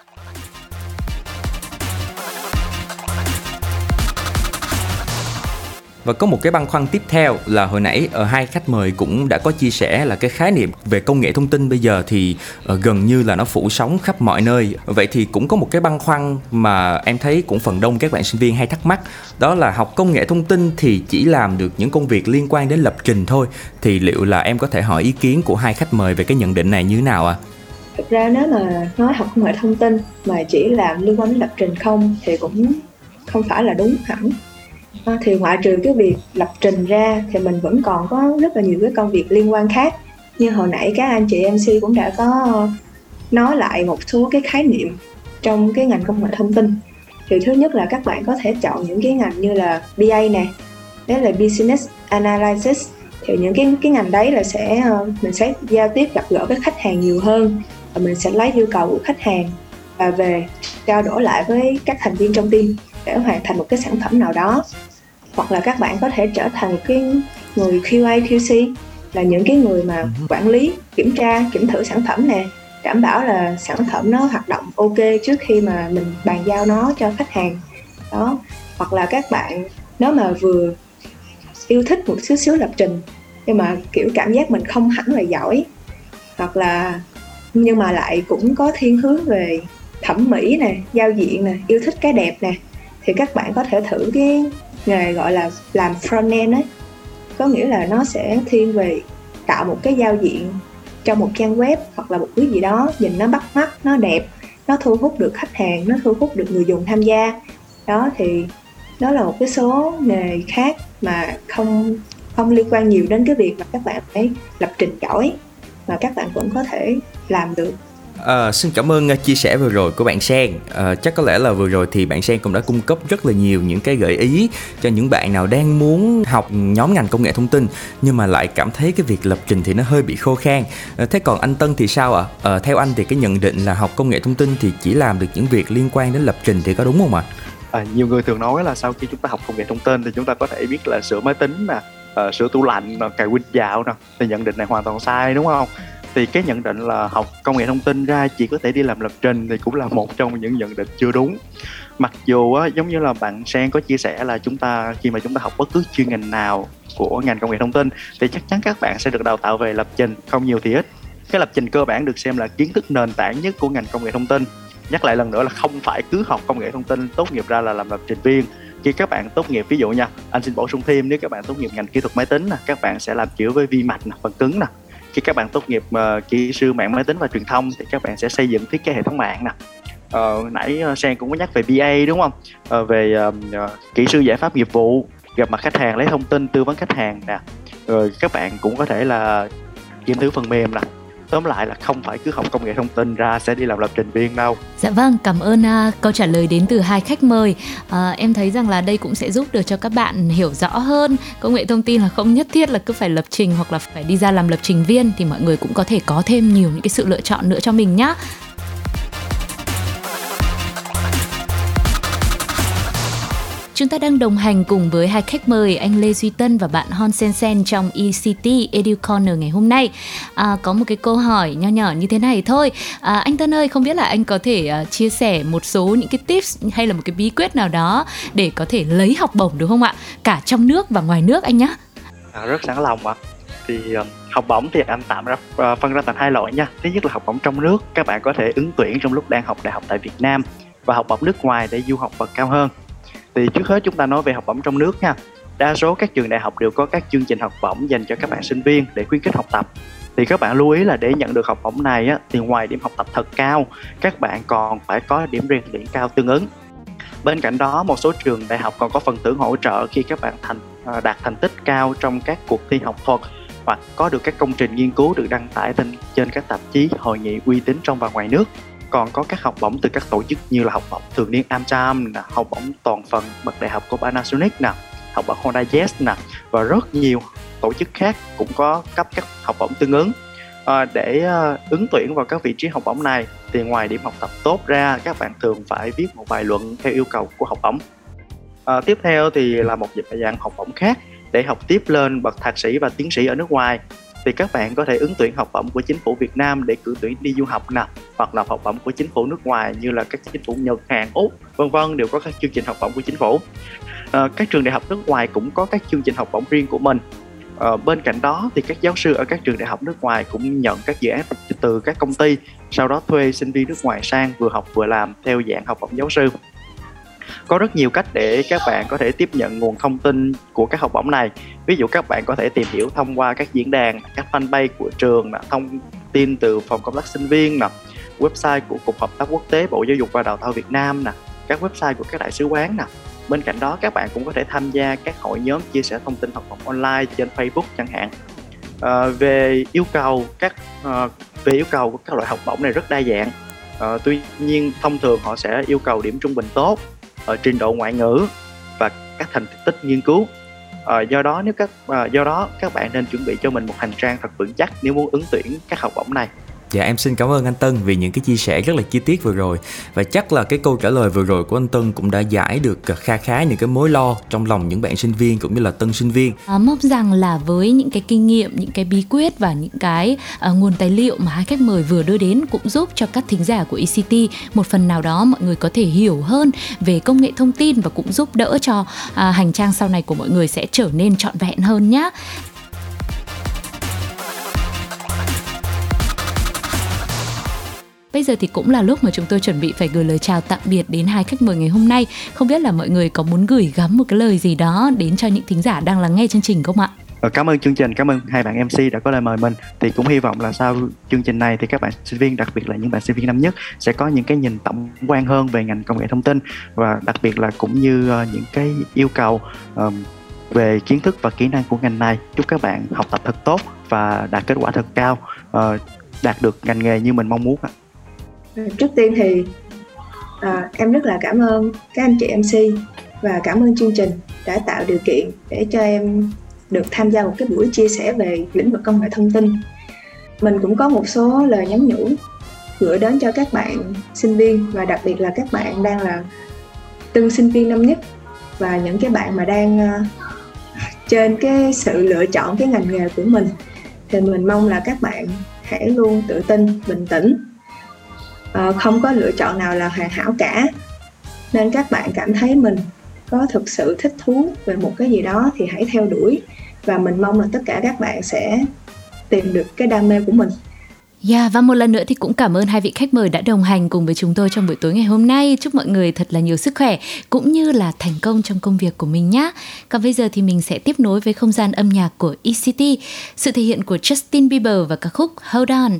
Và có một cái băn khoăn tiếp theo là hồi nãy uh, hai khách mời cũng đã có chia sẻ là cái khái niệm về công nghệ thông tin bây giờ thì uh, gần như là nó phủ sóng khắp mọi nơi. Vậy thì cũng có một cái băn khoăn mà em thấy cũng phần đông các bạn sinh viên hay thắc mắc, đó là học công nghệ thông tin thì chỉ làm được những công việc liên quan đến lập trình thôi. Thì liệu là em có thể hỏi ý kiến của hai khách mời về cái nhận định này như thế nào ạ? À? Thực ra nếu mà nói học công nghệ thông tin mà chỉ làm liên quan đến lập trình không thì cũng không phải là đúng hẳn. À, thì ngoại trừ cái việc lập trình ra thì mình vẫn còn có rất là nhiều cái công việc liên quan khác. Như hồi nãy các anh chị em xê cũng đã có nói lại một số cái khái niệm trong cái ngành công nghệ thông tin. Thì thứ nhất là các bạn có thể chọn những cái ngành như là bê a nè, đấy là business analysis. Thì những cái cái ngành đấy là sẽ mình sẽ giao tiếp gặp gỡ với khách hàng nhiều hơn và mình sẽ lấy yêu cầu của khách hàng và về trao đổi lại với các thành viên trong team để hoàn thành một cái sản phẩm nào đó. Hoặc là các bạn có thể trở thành cái người Q A Q C, là những cái người mà quản lý, kiểm tra, kiểm thử sản phẩm nè, đảm bảo là sản phẩm nó hoạt động ok trước khi mà mình bàn giao nó cho khách hàng đó. Hoặc là các bạn nếu mà vừa yêu thích một xíu xíu lập trình nhưng mà kiểu cảm giác mình không hẳn là giỏi, hoặc là nhưng mà lại cũng có thiên hướng về thẩm mỹ nè, giao diện nè, yêu thích cái đẹp nè, thì các bạn có thể thử cái nghề gọi là làm front-end ấy. Có nghĩa là nó sẽ thiên về tạo một cái giao diện trong một trang web hoặc là một cái gì đó nhìn nó bắt mắt, nó đẹp, nó thu hút được khách hàng, nó thu hút được người dùng tham gia. Đó thì đó là một cái số nghề khác mà không không liên quan nhiều đến cái việc mà các bạn phải lập trình giỏi mà các bạn vẫn có thể làm được. À, xin cảm ơn chia sẻ vừa rồi của bạn Sen. À, chắc có lẽ là vừa rồi thì bạn Sen cũng đã cung cấp rất là nhiều những cái gợi ý cho những bạn nào đang muốn học nhóm ngành công nghệ thông tin nhưng mà lại cảm thấy cái việc lập trình thì nó hơi bị khô khan. À, thế còn anh Tân thì sao ạ? À? À, theo anh thì cái nhận định là học công nghệ thông tin thì chỉ làm được những việc liên quan đến lập trình thì có đúng không ạ? À? À, nhiều người thường nói là sau khi chúng ta học công nghệ thông tin thì chúng ta có thể biết là sửa máy tính nè, à, sửa tủ lạnh, cài Win dạo nè, thì nhận định này hoàn toàn sai đúng không? Thì cái nhận định là học công nghệ thông tin ra chỉ có thể đi làm lập trình thì cũng là một trong những nhận định chưa đúng. Mặc dù á, giống như là bạn Sen có chia sẻ là chúng ta khi mà chúng ta học bất cứ chuyên ngành nào của ngành công nghệ thông tin thì chắc chắn các bạn sẽ được đào tạo về lập trình, không nhiều thì ít. Cái lập trình cơ bản được xem là kiến thức nền tảng nhất của ngành công nghệ thông tin. Nhắc lại lần nữa là không phải cứ học công nghệ thông tin tốt nghiệp ra là làm lập trình viên. Khi các bạn tốt nghiệp, ví dụ nha, anh xin bổ sung thêm, nếu các bạn tốt nghiệp ngành kỹ thuật máy tính, các bạn sẽ làm kiểu với vi mạch, phần cứng nè. Khi các bạn tốt nghiệp uh, kỹ sư mạng máy tính và truyền thông thì các bạn sẽ xây dựng thiết kế hệ thống mạng nè. Uh, nãy Sen cũng có nhắc về B A đúng không? Uh, về uh, kỹ sư giải pháp nghiệp vụ, gặp mặt khách hàng, lấy thông tin, tư vấn khách hàng nè. Rồi các bạn cũng có thể là kiểm thử phần mềm nè. Tóm lại là không phải cứ học công nghệ thông tin ra sẽ đi làm lập trình viên đâu. Dạ vâng, cảm ơn uh, câu trả lời đến từ hai khách mời. uh, Em thấy rằng là đây cũng sẽ giúp được cho các bạn hiểu rõ hơn công nghệ thông tin là không nhất thiết là cứ phải lập trình hoặc là phải đi ra làm lập trình viên, thì mọi người cũng có thể có thêm nhiều những cái sự lựa chọn nữa cho mình nhé. Chúng ta đang đồng hành cùng với hai khách mời, anh Lê Duy Tân và bạn Hon Sen Sen trong E C T Edu Corner ngày hôm nay. À, có một cái câu hỏi nho nhỏ như thế này thôi. À, anh Tân ơi, không biết là anh có thể uh, chia sẻ một số những cái tips hay là một cái bí quyết nào đó để có thể lấy học bổng được không ạ? Cả trong nước và ngoài nước anh nhé. À, rất sẵn lòng ạ. Thì uh, học bổng thì anh tạm ra, uh, phân ra thành hai loại nha. Thứ nhất là học bổng trong nước, các bạn có thể ứng tuyển trong lúc đang học đại học tại Việt Nam, và học bổng nước ngoài để du học bậc cao hơn. Thì trước hết chúng ta nói về học bổng trong nước nha. Đa số các trường đại học đều có các chương trình học bổng dành cho các bạn sinh viên để khuyến khích học tập. Thì các bạn lưu ý là để nhận được học bổng này á, thì ngoài điểm học tập thật cao, các bạn còn phải có điểm rèn luyện cao tương ứng. Bên cạnh đó, một số trường đại học còn có phần thưởng hỗ trợ khi các bạn thành, đạt thành tích cao trong các cuộc thi học thuật, hoặc có được các công trình nghiên cứu được đăng tải trên các tạp chí, hội nghị uy tín trong và ngoài nước. Còn có các học bổng từ các tổ chức như là học bổng thường niên AmCham, học bổng toàn phần bậc đại học của Panasonic, học bổng Honda Yes và rất nhiều tổ chức khác cũng có cấp các học bổng tương ứng. À, để ứng tuyển vào các vị trí học bổng này thì ngoài điểm học tập tốt ra, các bạn thường phải viết một bài luận theo yêu cầu của học bổng. À, tiếp theo thì là một dạng học bổng khác để học tiếp lên bậc thạc sĩ và tiến sĩ ở nước ngoài. Thì các bạn có thể ứng tuyển học bổng của chính phủ Việt Nam để cử tuyển đi du học nè, hoặc là học bổng của chính phủ nước ngoài như là các chính phủ Nhật, Hàn, Úc, vân vân đều có các chương trình học bổng của chính phủ. À, các trường đại học nước ngoài cũng có các chương trình học bổng riêng của mình. À, bên cạnh đó thì các giáo sư ở các trường đại học nước ngoài cũng nhận các dự án từ các công ty, sau đó thuê sinh viên nước ngoài sang vừa học vừa làm theo dạng học bổng giáo sư. Có rất nhiều cách để các bạn có thể tiếp nhận nguồn thông tin của các học bổng này. Ví dụ các bạn có thể tìm hiểu thông qua các diễn đàn, các fanpage của trường, thông tin từ phòng công tác sinh viên, website của Cục Hợp tác Quốc tế Bộ Giáo dục và Đào tạo Việt Nam, các website của các đại sứ quán. Bên cạnh đó các bạn cũng có thể tham gia các hội nhóm chia sẻ thông tin học bổng online trên Facebook chẳng hạn. À, về yêu cầu các à, về yêu cầu của các loại học bổng này rất đa dạng. À, tuy nhiên thông thường họ sẽ yêu cầu điểm trung bình tốt, ở trình độ ngoại ngữ và các thành tích nghiên cứu. À, do đó nếu các à, do đó các bạn nên chuẩn bị cho mình một hành trang thật vững chắc nếu muốn ứng tuyển các học bổng này. Dạ em xin cảm ơn anh Tân vì những cái chia sẻ rất là chi tiết vừa rồi. Và chắc là cái câu trả lời vừa rồi của anh Tân cũng đã giải được kha khá những cái mối lo trong lòng những bạn sinh viên cũng như là tân sinh viên. À, mong rằng là với những cái kinh nghiệm, những cái bí quyết và những cái uh, nguồn tài liệu mà hai khách mời vừa đưa đến cũng giúp cho các thính giả của e xê tê một phần nào đó mọi người có thể hiểu hơn về công nghệ thông tin và cũng giúp đỡ cho uh, hành trang sau này của mọi người sẽ trở nên trọn vẹn hơn nhé. Bây giờ thì cũng là lúc mà chúng tôi chuẩn bị phải gửi lời chào tạm biệt đến hai khách mời ngày hôm nay. Không biết là mọi người có muốn gửi gắm một cái lời gì đó đến cho những thính giả đang lắng nghe chương trình không ạ? Cảm ơn chương trình, cảm ơn hai bạn em xê đã có lời mời mình. Thì cũng hy vọng là sau chương trình này thì các bạn sinh viên, đặc biệt là những bạn sinh viên năm nhất sẽ có những cái nhìn tổng quan hơn về ngành công nghệ thông tin. Và đặc biệt là cũng như những cái yêu cầu um, về kiến thức và kỹ năng của ngành này. Chúc các bạn học tập thật tốt và đạt kết quả thật cao, uh, đạt được ngành nghề như mình mong muốn. Trước tiên thì à, em rất là cảm ơn các anh chị em xê và cảm ơn chương trình đã tạo điều kiện để cho em được tham gia một cái buổi chia sẻ về lĩnh vực công nghệ thông tin. Mình cũng có một số lời nhắn nhủ gửi đến cho các bạn sinh viên và đặc biệt là các bạn đang là từng sinh viên năm nhất và những cái bạn mà đang uh, trên cái sự lựa chọn cái ngành nghề của mình. Thì mình mong là các bạn hãy luôn tự tin, bình tĩnh. À, không có lựa chọn nào là hoàn hảo cả. Nên các bạn cảm thấy mình có thực sự thích thú về một cái gì đó thì hãy theo đuổi. Và mình mong là tất cả các bạn sẽ tìm được cái đam mê của mình. Yeah, và một lần nữa thì cũng cảm ơn hai vị khách mời đã đồng hành cùng với chúng tôi trong buổi tối ngày hôm nay. Chúc mọi người thật là nhiều sức khỏe cũng như là thành công trong công việc của mình nhé. Còn bây giờ thì mình sẽ tiếp nối với không gian âm nhạc của e xê tê, sự thể hiện của Justin Bieber và ca khúc Hold On.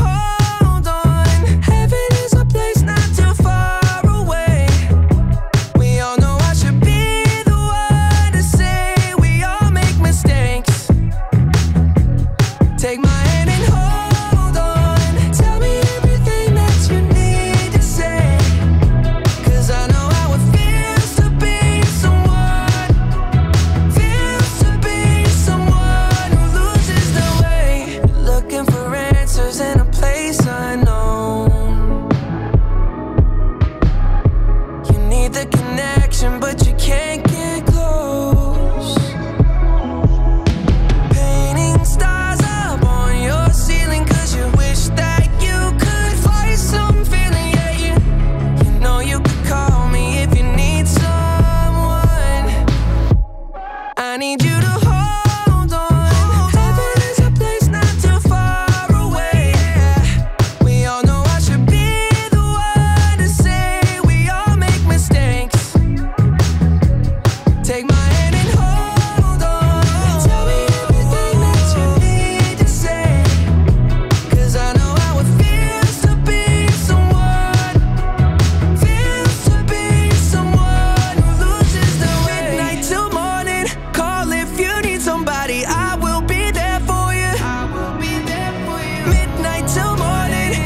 hold. Till morning,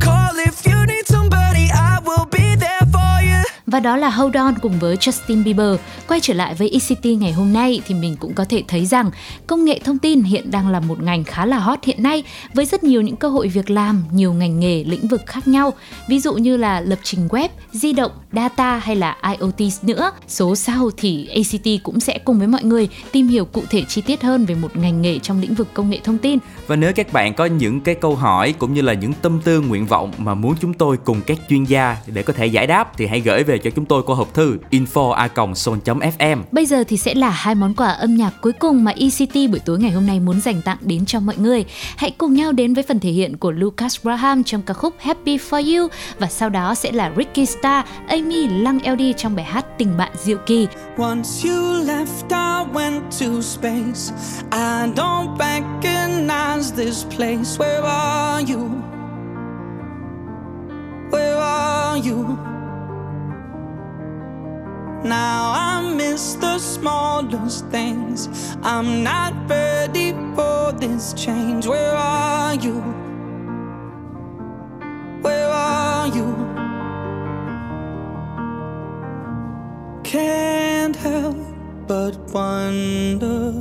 call if you need Và đó là Hold On cùng với Justin Bieber. Quay trở lại với e xê tê ngày hôm nay thì mình cũng có thể thấy rằng công nghệ thông tin hiện đang là một ngành khá là hot hiện nay, với rất nhiều những cơ hội việc làm, nhiều ngành nghề, lĩnh vực khác nhau. Ví dụ như là lập trình web, di động, data hay là IoT nữa. Số sau thì e xê tê cũng sẽ cùng với mọi người tìm hiểu cụ thể chi tiết hơn về một ngành nghề trong lĩnh vực công nghệ thông tin. Và nếu các bạn có những cái câu hỏi cũng như là những tâm tư, nguyện vọng mà muốn chúng tôi cùng các chuyên gia để có thể giải đáp thì hãy gửi về cho chúng tôi qua hộp thư info a còng son chấm f m. Bây giờ thì sẽ là hai món quà âm nhạc cuối cùng mà e xê tê buổi tối ngày hôm nay muốn dành tặng đến cho mọi người. Hãy cùng nhau đến với phần thể hiện của Lucas Graham trong ca khúc Happy For You, và sau đó sẽ là Ricky Star, Amy lờ đê trong bài hát Tình Bạn Diệu Kỳ. Once you left, I went to space. I don't recognize this place. Where are you? Where are you? Now I miss the smallest things. I'm not ready for this change. Where are you? Where are you? Can't help but wonder.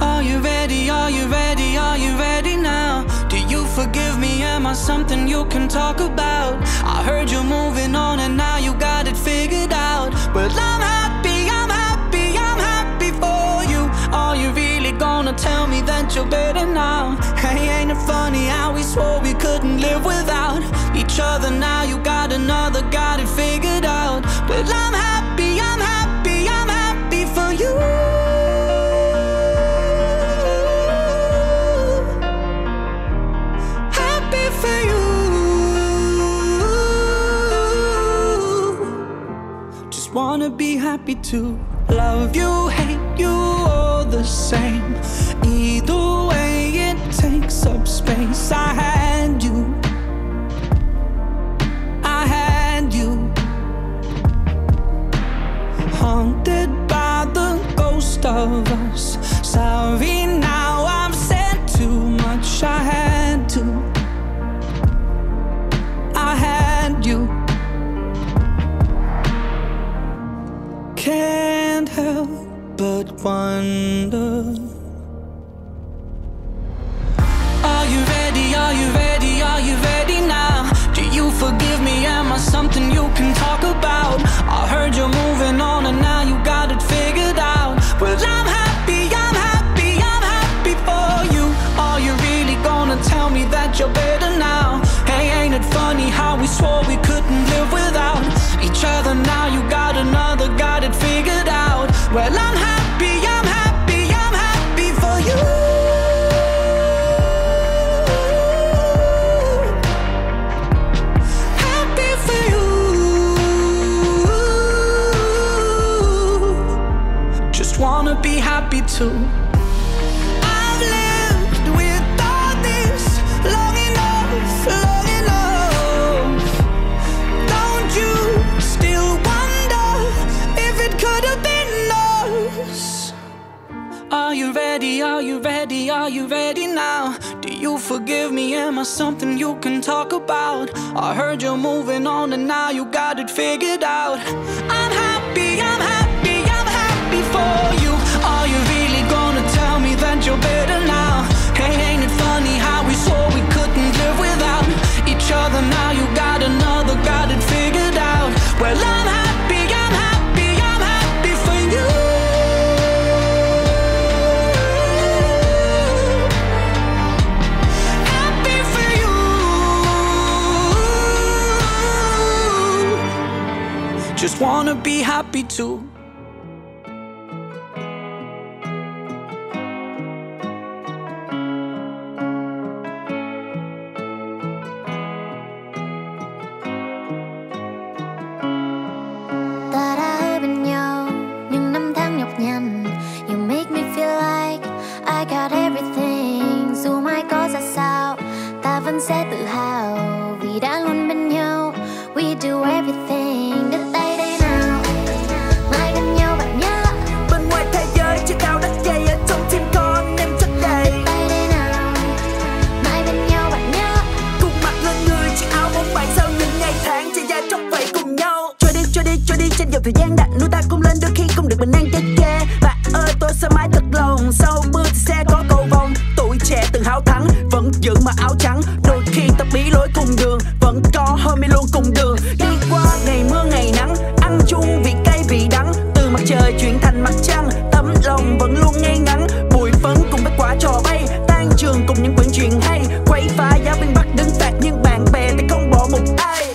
Are you ready? Are you ready? Are you ready now? Do you forgive me? Am I something you can talk about? I heard you're moving on and now you got it figured out. Well, I'm happy, I'm happy, I'm happy for you. Are you really gonna tell me that you're better now? Hey, ain't it funny how we swore we couldn't live without each other? Now you got another, got it figured out. Well, I'm happy, I'm happy, I'm happy for you. Wanna be happy too. Love you, hate you, all the same. Either way it takes up space. I had you, I had you. Haunted by the ghost of us. Sorry now I've said too much. I had to, I had you. Can't help but wonder. Are you ready? Are you ready? Are you ready now? Do you forgive me? Am I something you can talk about? I heard you're moving on and now you got it figured out. Well, I'm happy, I'm happy, I'm happy for you. Are you really gonna tell me that you're better now? Hey, ain't it funny how we swore we couldn't live without each other? Now you got another, got it figured out. Well, I'm happy, I'm happy, I'm happy for you. Happy for you. Just wanna be happy too. I've lived with all this long enough, long enough. Don't you Are you ready? Are you ready? Are you ready now? Do you forgive me? Am I something you can talk about? I heard you're moving on and now you got it figured out. I'm happy, I'm happy, I'm happy for you. Are you really gonna tell me that you're better now? Hey, ain't it funny how we swore we couldn't live without each other? Now you got another, got it figured out. Well, I'm happy. Just wanna be happy too. Do everything that they did now. My được mình đang chơi chê. Và ơi tôi sẽ mãi thật lòng, sau mưa thì sẽ có cầu vồng. Tuổi trẻ từng háo thắng, vẫn giữ mà áo trắng. Đôi khi ta bí lối cùng đường, vẫn có hơi mi luôn cùng đường. Đi qua ngày mưa ngày nắng, ăn chung vị cay vị đắng. Từ mặt trời chuyển thành mặt trăng, tấm lòng vẫn luôn ngay ngắn. Bụi phấn cùng bách quả trò bay, tan trường cùng những quyển chuyện hay. Quấy phá giáo viên bắt đứng phạt, nhưng bạn bè thì không bỏ một ai.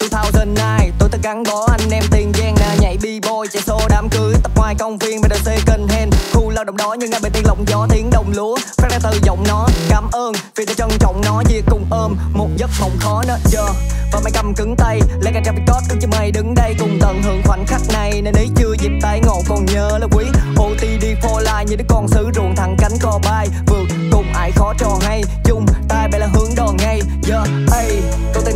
Two thousand nine, tôi ta gắn bó anh em Tiền Giang nè, nhảy b-boy chạy xô đám cưới, tập ngoài công viên bên đường second hand, khu lao động đó nhưng ngay bên tiếng lộng gió tiếng đồng lúa phát ra từ giọng nó. Cảm ơn vì tôi trân trọng nó, chia cùng ôm một giấc mộng khó nữa giờ yeah. Và mày cầm cứng tay lấy cả traffic code cứng cho mày đứng đây cùng tận hưởng khoảnh khắc này nên ấy chưa dịp tay ngộ còn nhớ là quý O T D for life như đứa con xứ ruộng thẳng cánh cò bay vượt cùng ai khó trò hay chung tay bay là hướng đò ngay giờ yeah. Hey, tôi tên